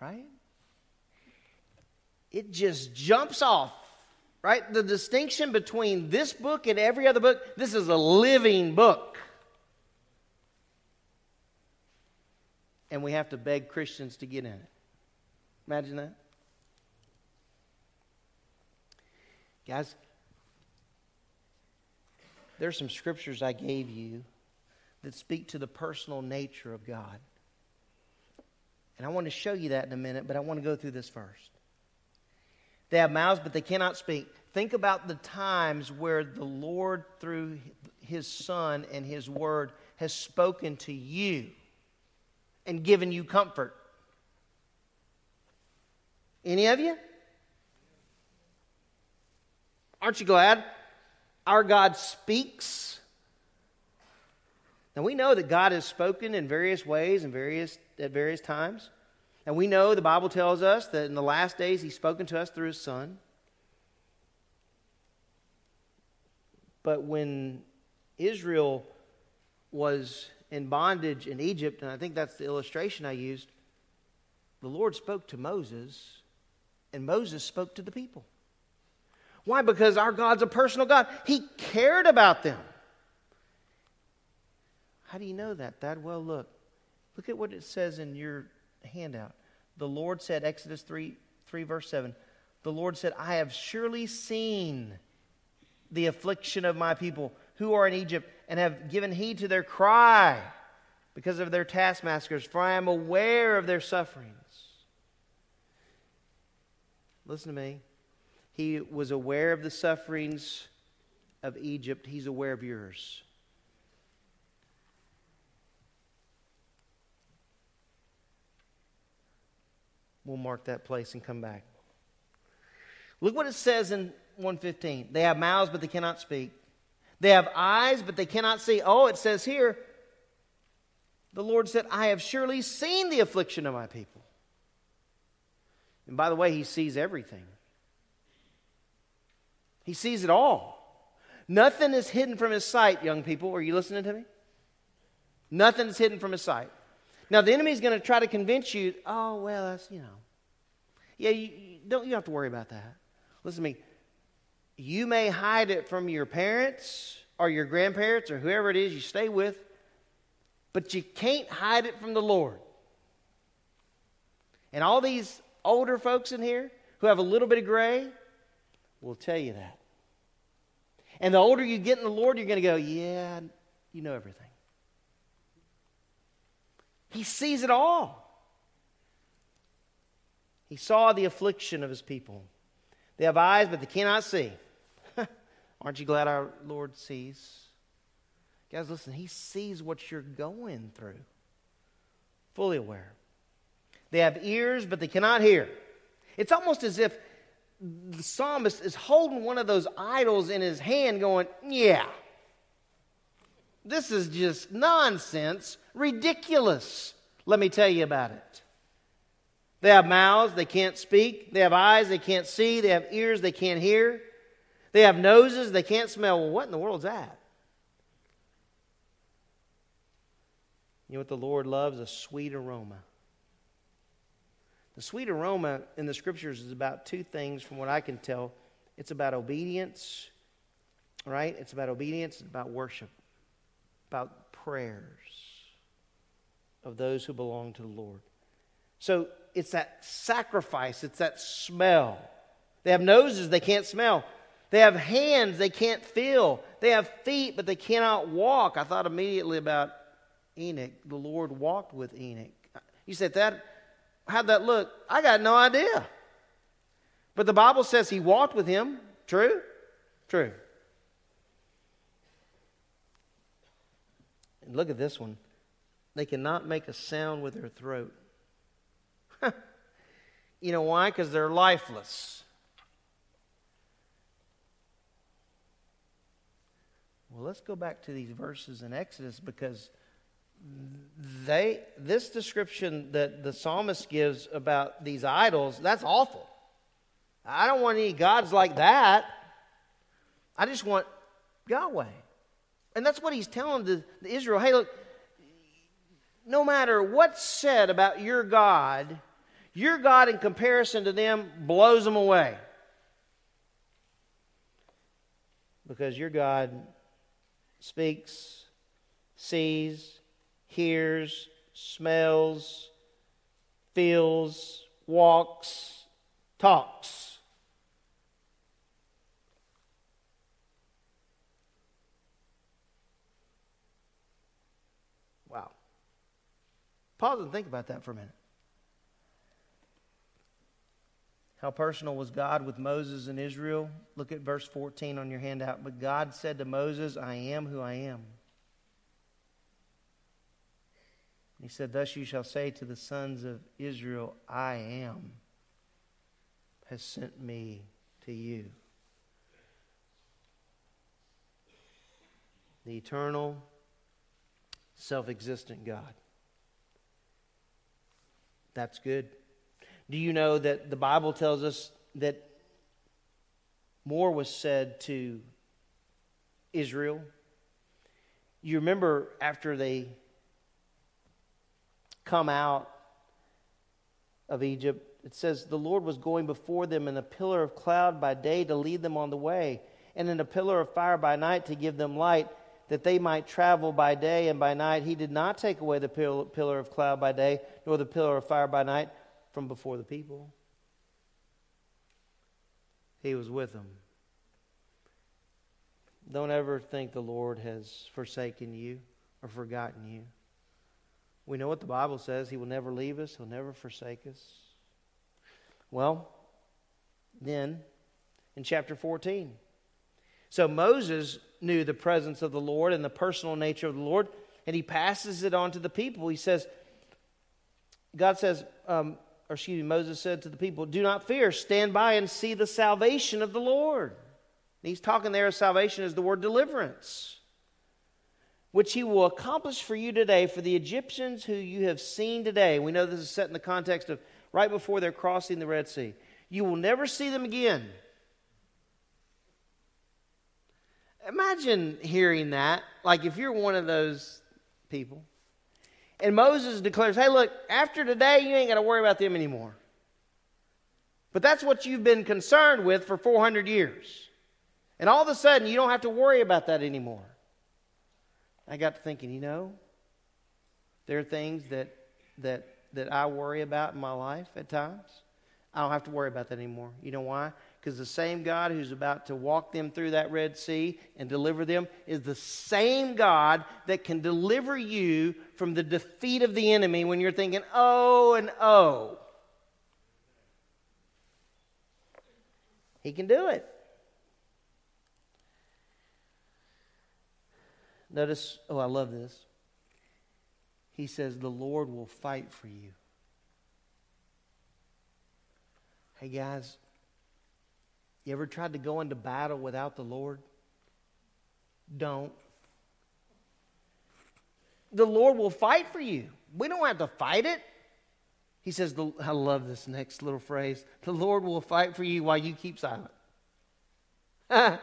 Right? It just jumps off, right? The distinction between this book and every other book, this is a living book. And we have to beg Christians to get in it. Imagine that. Guys, there's some scriptures I gave you that speak to the personal nature of God. And I want to show you that in a minute, but I want to go through this first. They have mouths, but they cannot speak. Think about the times where the Lord, through His Son and His Word, has spoken to you and given you comfort. Any of you? Aren't you glad? Our God speaks. Now we know that God has spoken in various ways and at various times. And we know the Bible tells us that in the last days He's spoken to us through His Son. But when Israel was in bondage in Egypt, and I think that's the illustration I used, the Lord spoke to Moses, and Moses spoke to the people. Why? Because our God's a personal God. He cared about them. How do you know that? That, well, look at what it says in your handout. The Lord said, Exodus 3 verse 7, the Lord said, I have surely seen the affliction of my people who are in Egypt and have given heed to their cry because of their taskmasters, for I am aware of their sufferings. Listen to me. He was aware of the sufferings of Egypt. He's aware of yours. We'll mark that place and come back. Look what it says in 115. They have mouths, but they cannot speak. They have eyes, but they cannot see. Oh, it says here, the Lord said, I have surely seen the affliction of my people. And by the way, he sees everything. He sees it all. Nothing is hidden from his sight, young people. Are you listening to me? Nothing is hidden from his sight. Now, the enemy is going to try to convince you, oh, well, that's, you know. Yeah, you don't have to worry about that. Listen to me. You may hide it from your parents or your grandparents or whoever it is you stay with, but you can't hide it from the Lord. And all these older folks in here who have a little bit of gray will tell you that. And the older you get in the Lord, you're going to go, yeah, you know everything. He sees it all. He saw the affliction of his people. They have eyes, but they cannot see. Aren't you glad our Lord sees? Guys, listen, he sees what you're going through. Fully aware. They have ears, but they cannot hear. It's almost as if the psalmist is holding one of those idols in his hand going, yeah, this is just nonsense, ridiculous. Let me tell you about it. They have mouths, they can't speak. They have eyes, they can't see. They have ears, they can't hear. They have noses, they can't smell. Well, what in the world's that? You know what the Lord loves? A sweet aroma. The sweet aroma in the Scriptures is about two things from what I can tell. It's about obedience, right? It's about obedience, it's about worship, about prayers of those who belong to the Lord. So it's that sacrifice, it's that smell. They have noses, they can't smell. They have hands, they can't feel. They have feet, but they cannot walk. I thought immediately about Enoch. The Lord walked with Enoch. You said that? How'd that look? I got no idea. But the Bible says he walked with him. True? True. And look at this one. They cannot make a sound with their throat. You know why? Because they're lifeless. Well, let's go back to these verses in Exodus, because this description that the psalmist gives about these idols, that's awful. I don't want any gods like that. I just want Yahweh. And that's what he's telling the Israel. Hey, look, no matter what's said about your God in comparison to them blows them away. Because your God speaks, sees, hears, smells, feels, walks, talks. Wow. Pause and think about that for a minute. How personal was God with Moses and Israel? Look at verse 14 on your handout. But God said to Moses, I am who I am. He said, thus you shall say to the sons of Israel, I am has sent me to you. The eternal, self-existent God. That's good. Do you know that the Bible tells us that more was said to Israel? You remember after they come out of Egypt, it says the Lord was going before them in a pillar of cloud by day to lead them on the way, and in a pillar of fire by night to give them light, that they might travel by day and by night. He did not take away the pillar of cloud by day, nor the pillar of fire by night from before the people. He was with them. Don't ever think the Lord has forsaken you or forgotten you. We know what the Bible says. He will never leave us. He'll never forsake us. Well, then, in chapter 14. So Moses knew the presence of the Lord and the personal nature of the Lord, and he passes it on to the people. He says, God says, Moses said to the people, "Do not fear, stand by and see the salvation of the Lord." And he's talking there of salvation as the word deliverance, which he will accomplish for you today, for the Egyptians who you have seen today. We know this is set in the context of right before they're crossing the Red Sea. You will never see them again. Imagine hearing that, like if you're one of those people. And Moses declares, hey, look, after today, you ain't got to worry about them anymore. But that's what you've been concerned with for 400 years. And all of a sudden, you don't have to worry about that anymore. I got to thinking, you know, there are things that I worry about in my life at times. I don't have to worry about that anymore. You know why? Because the same God who's about to walk them through that Red Sea and deliver them is the same God that can deliver you from the defeat of the enemy when you're thinking, oh and oh. He can do it. Notice, oh, I love this. He says, the Lord will fight for you. Hey, guys, you ever tried to go into battle without the Lord? Don't. The Lord will fight for you. We don't have to fight it. He says, I love this next little phrase. The Lord will fight for you while you keep silent. I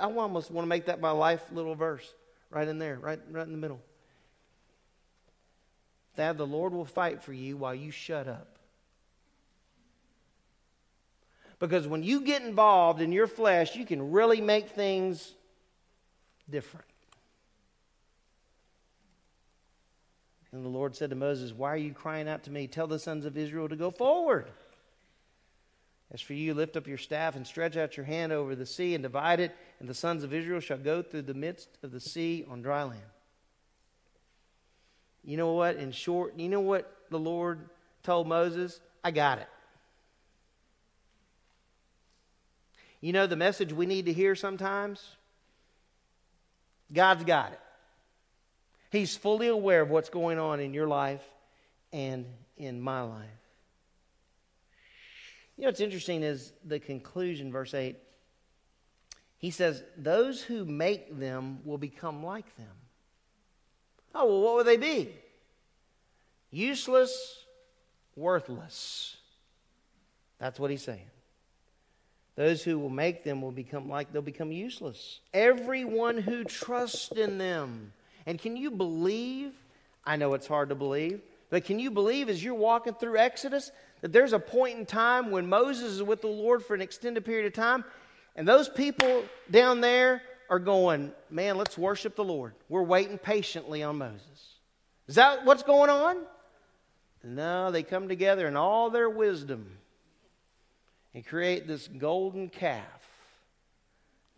almost want to make that my life little verse. Right in there, right in the middle. That the Lord will fight for you while you shut up. Because when you get involved in your flesh, you can really make things different. And the Lord said to Moses, why are you crying out to me? Tell the sons of Israel to go forward. As for you, lift up your staff and stretch out your hand over the sea and divide it, and the sons of Israel shall go through the midst of the sea on dry land. You know what? In short, you know what the Lord told Moses? I got it. You know the message we need to hear sometimes? God's got it. He's fully aware of what's going on in your life and in my life. You know what's interesting is the conclusion, verse 8. He says, those who make them will become like them. Oh, well, what would they be? Useless, worthless. That's what he's saying. Those who will make them will become like, they'll become useless. Everyone who trusts in them. And can you believe? I know it's hard to believe. But can you believe as you're walking through Exodus that there's a point in time when Moses is with the Lord for an extended period of time, and those people down there are going, man, let's worship the Lord. We're waiting patiently on Moses. Is that what's going on? No, they come together in all their wisdom and create this golden calf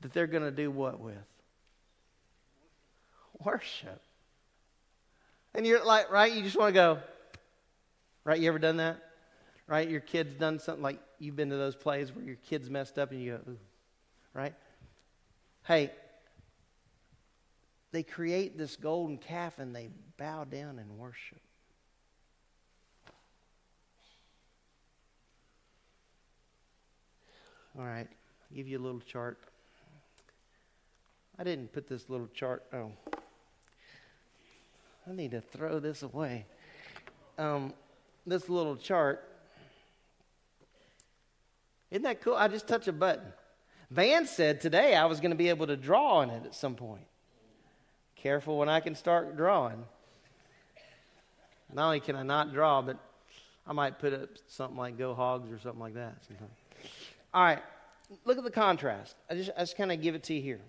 that they're going to do what with? Worship. And you're like, right, you just want to go. Right, you ever done that? Right, your kid's done something, like you've been to those plays where your kid's messed up and you go, ooh. Right? Hey, they create this golden calf and they bow down and worship. All right, I'll give you a little chart. I didn't put this little chart. Oh, I need to throw this away. This little chart. Isn't that cool? I just touch a button. Van said today I was going to be able to draw on it at some point. Careful when I can start drawing. Not only can I not draw, but I might put up something like Go Hogs or something like that sometimes. All right, look at the contrast. I just kind of give it to you here.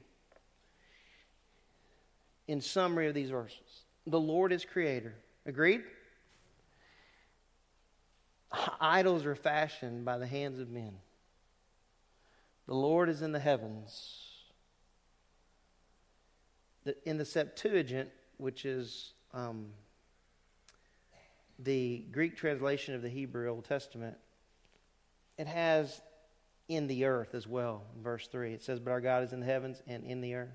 In summary of these verses, the Lord is creator. Agreed? Idols are fashioned by the hands of men. The Lord is in the heavens. In the Septuagint, which is the Greek translation of the Hebrew Old Testament, it has in the earth as well. In verse 3, it says, but our God is in the heavens and in the earth.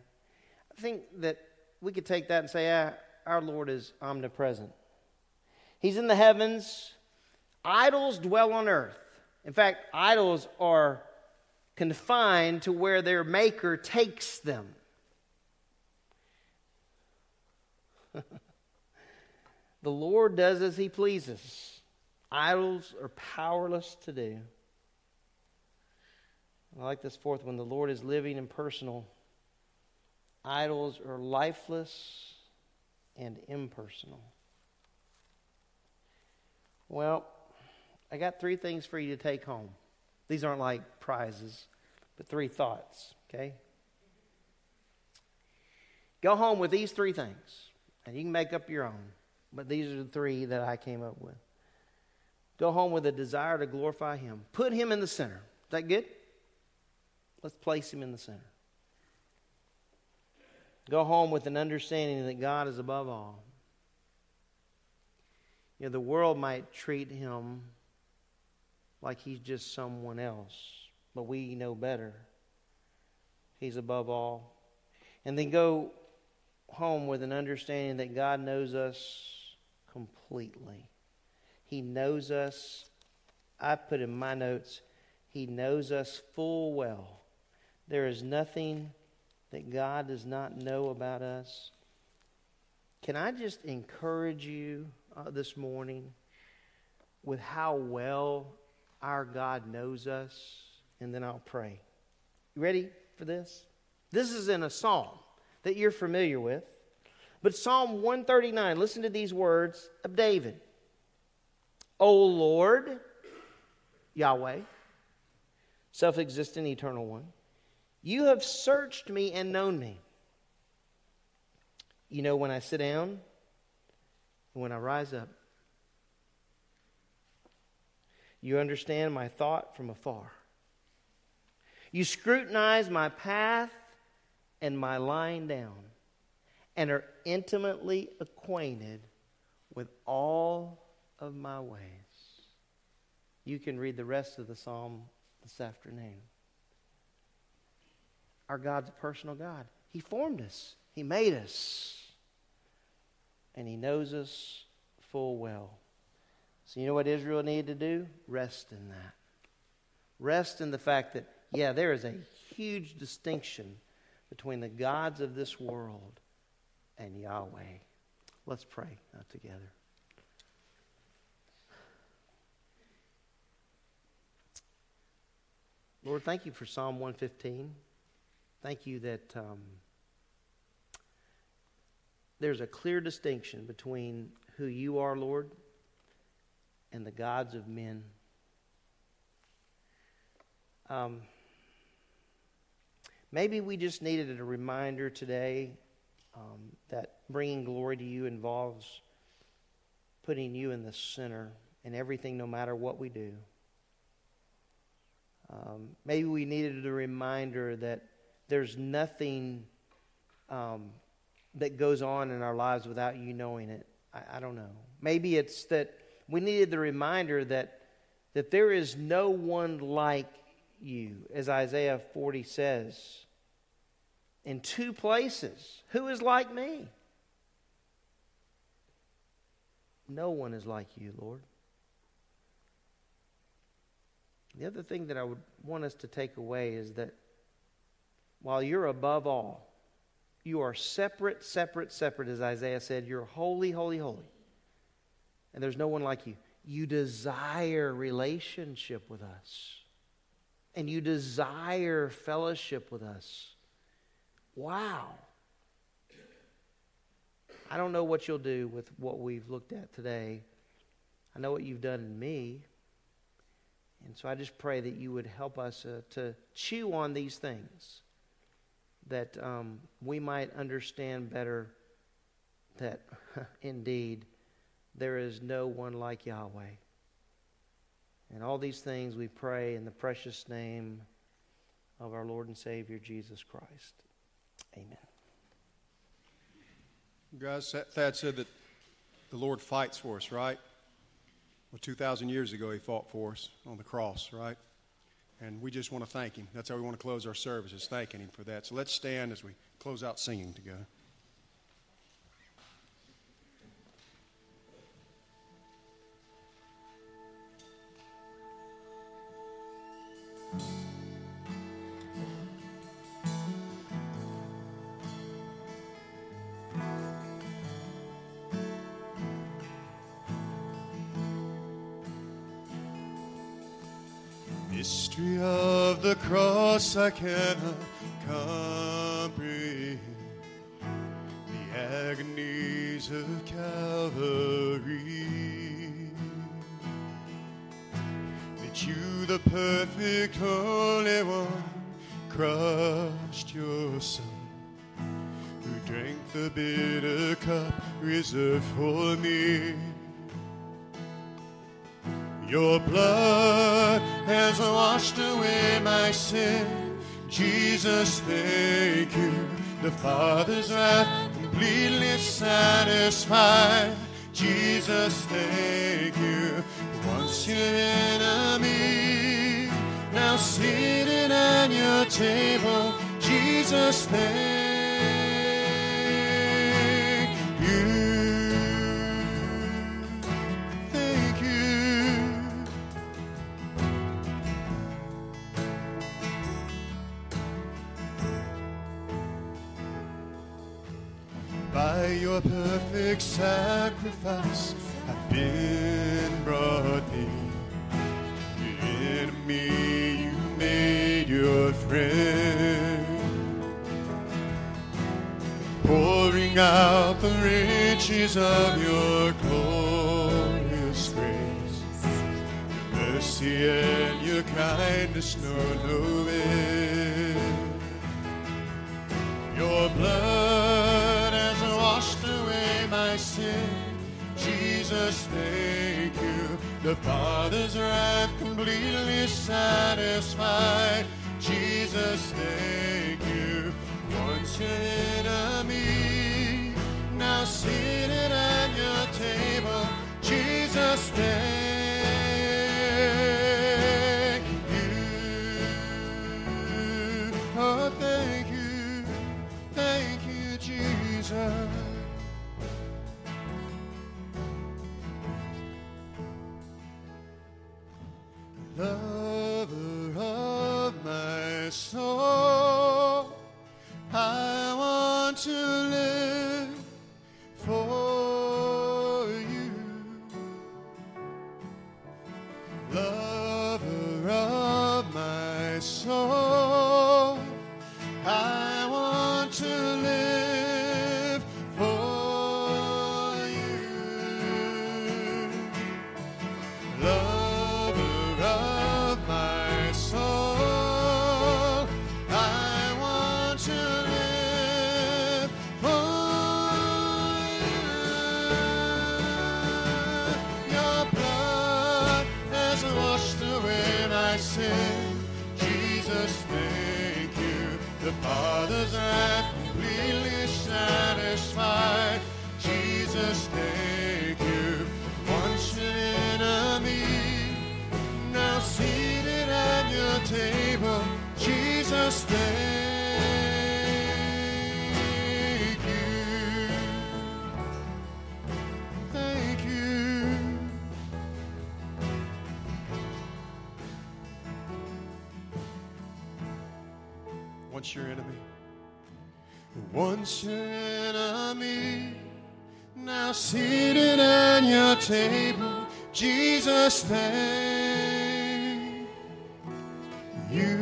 I think that we could take that and say, our Lord is omnipresent. He's in the heavens, Idols dwell on earth. In fact, idols are confined to where their maker takes them. The Lord does as he pleases. Idols are powerless to do. I like this fourth one. The Lord is living and personal. Idols are lifeless and impersonal. Well, I got three things for you to take home. These aren't like prizes, but three thoughts, okay? Go home with these three things, and you can make up your own, but these are the three that I came up with. Go home with a desire to glorify him. Put him in the center. Is that good? Let's place him in the center. Go home with an understanding that God is above all. You know, the world might treat him like he's just someone else, but we know better. He's above all. And then go home with an understanding that God knows us completely. He knows us. I put in my notes, he knows us full well. There is nothing that God does not know about us. Can I just encourage you this morning with how well our God knows us? And then I'll pray. You ready for this? This is in a psalm that you're familiar with. But Psalm 139, listen to these words of David. O Lord, Yahweh, self-existent, eternal one, you have searched me and known me. You know when I sit down and when I rise up. You understand my thought from afar. You scrutinize my path and my lying down, and are intimately acquainted with all of my ways. You can read the rest of the psalm this afternoon. Our God's a personal God. He formed us. He made us. And he knows us full well. So you know what Israel needed to do? Rest in that. Rest in the fact that, yeah, there is a huge distinction between the gods of this world and Yahweh. Let's pray now together. Lord, thank you for Psalm 115. Thank you that there's a clear distinction between who you are, Lord, and the gods of men. Maybe we just needed a reminder today that bringing glory to you involves putting you in the center in everything, no matter what we do. Maybe we needed a reminder that there's nothing that goes on in our lives without you knowing it. I don't know. Maybe it's that we needed the reminder that there is no one like you, as Isaiah 40 says, in two places. Who is like me? No one is like you, Lord. The other thing that I would want us to take away is that while you're above all, you are separate, separate, separate, as Isaiah said. You're holy, holy, holy. And there's no one like you. You desire relationship with us. And you desire fellowship with us. Wow. I don't know what you'll do with what we've looked at today. I know what you've done in me. And so I just pray that you would help us to chew on these things, that we might understand better that indeed there is no one like Yahweh. And all these things we pray in the precious name of our Lord and Savior, Jesus Christ. Amen. Guys, Thad said that the Lord fights for us, right? Well, 2,000 years ago, he fought for us on the cross, right? And we just want to thank him. That's how we want to close our services, thanking him for that. So let's stand as we close out singing together. mystery of the cross I cannot comprehend. The agonies of Calvary. That you, the perfect Holy One, crushed your Son, who drank the bitter cup reserved for me. Your blood has washed away my sin. Jesus, thank you. The Father's wrath completely satisfied. Jesus, thank you. Once your enemy, now seated at your table. Jesus, by your perfect sacrifice, I've been brought near. Your enemy, you made your friend. Pouring out the riches of your glorious grace, your mercy and your kindness know no end. Your blood washed away my sin. Jesus, thank you. The Father's wrath completely satisfied. Jesus, thank you. Once your enemy, now seated at your table. Jesus, thank you. Oh, thank you. Thank you, Jesus. Lover of my soul, I want to live for you. Lover of my soul, I want to live for you. The Father's wrath completely satisfied. Jesus, thank you. Once your enemy, now seated at your table. Jesus, thank you. Thank you. Once your enemy. Once your enemy, now seated at your table. Jesus, thank you.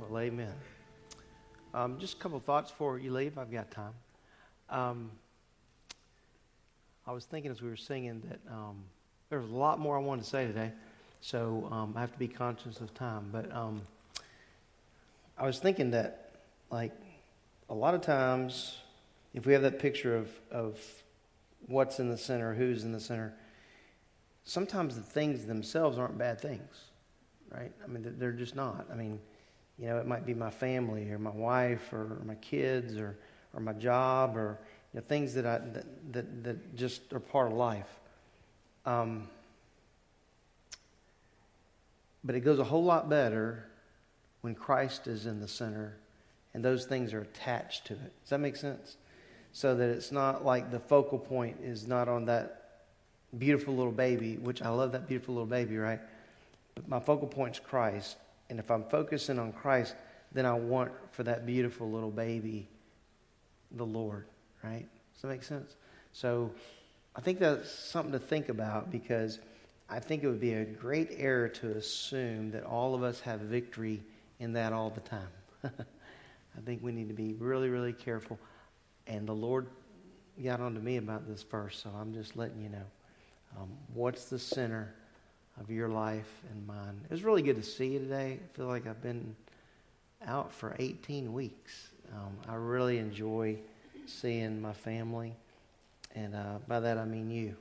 Well, amen. Just a couple thoughts before you leave. I've got time. I was thinking as we were singing that there was a lot more I wanted to say today, so I have to be conscious of time. But I was thinking that, like, a lot of times, if we have that picture of what's in the center, who's in the center, sometimes the things themselves aren't bad things, right? I mean, they're just not. I mean, you know, it might be my family or my wife or my kids or my job or... you know, things that just are part of life. But it goes a whole lot better when Christ is in the center and those things are attached to it. Does that make sense? So that it's not like the focal point is not on that beautiful little baby, which I love that beautiful little baby, right? But my focal point's Christ. And if I'm focusing on Christ, then I want for that beautiful little baby the Lord, right? Does that make sense? So I think that's something to think about, because I think it would be a great error to assume that all of us have victory in that all the time. I think we need to be really, really careful. And the Lord got onto me about this verse, so I'm just letting you know. What's the center of your life and mine? It was really good to see you today. I feel like I've been out for 18 weeks. I really enjoy seeing my family, and by that I mean you.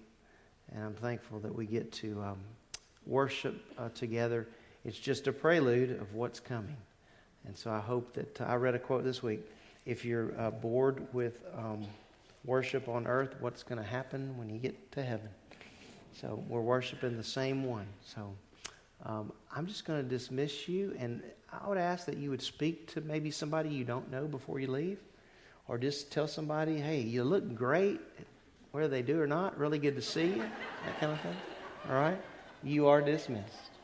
And I'm thankful that we get to worship together. It's just a prelude of what's coming. And so I hope that, I read a quote this week, if you're bored with worship on earth, what's going to happen when you get to heaven? So we're worshiping the same one. So I'm just going to dismiss you, and I would ask that you would speak to maybe somebody you don't know before you leave, or just tell somebody, hey, you look great, whether they do or not, really good to see you, that kind of thing. All right? You are dismissed.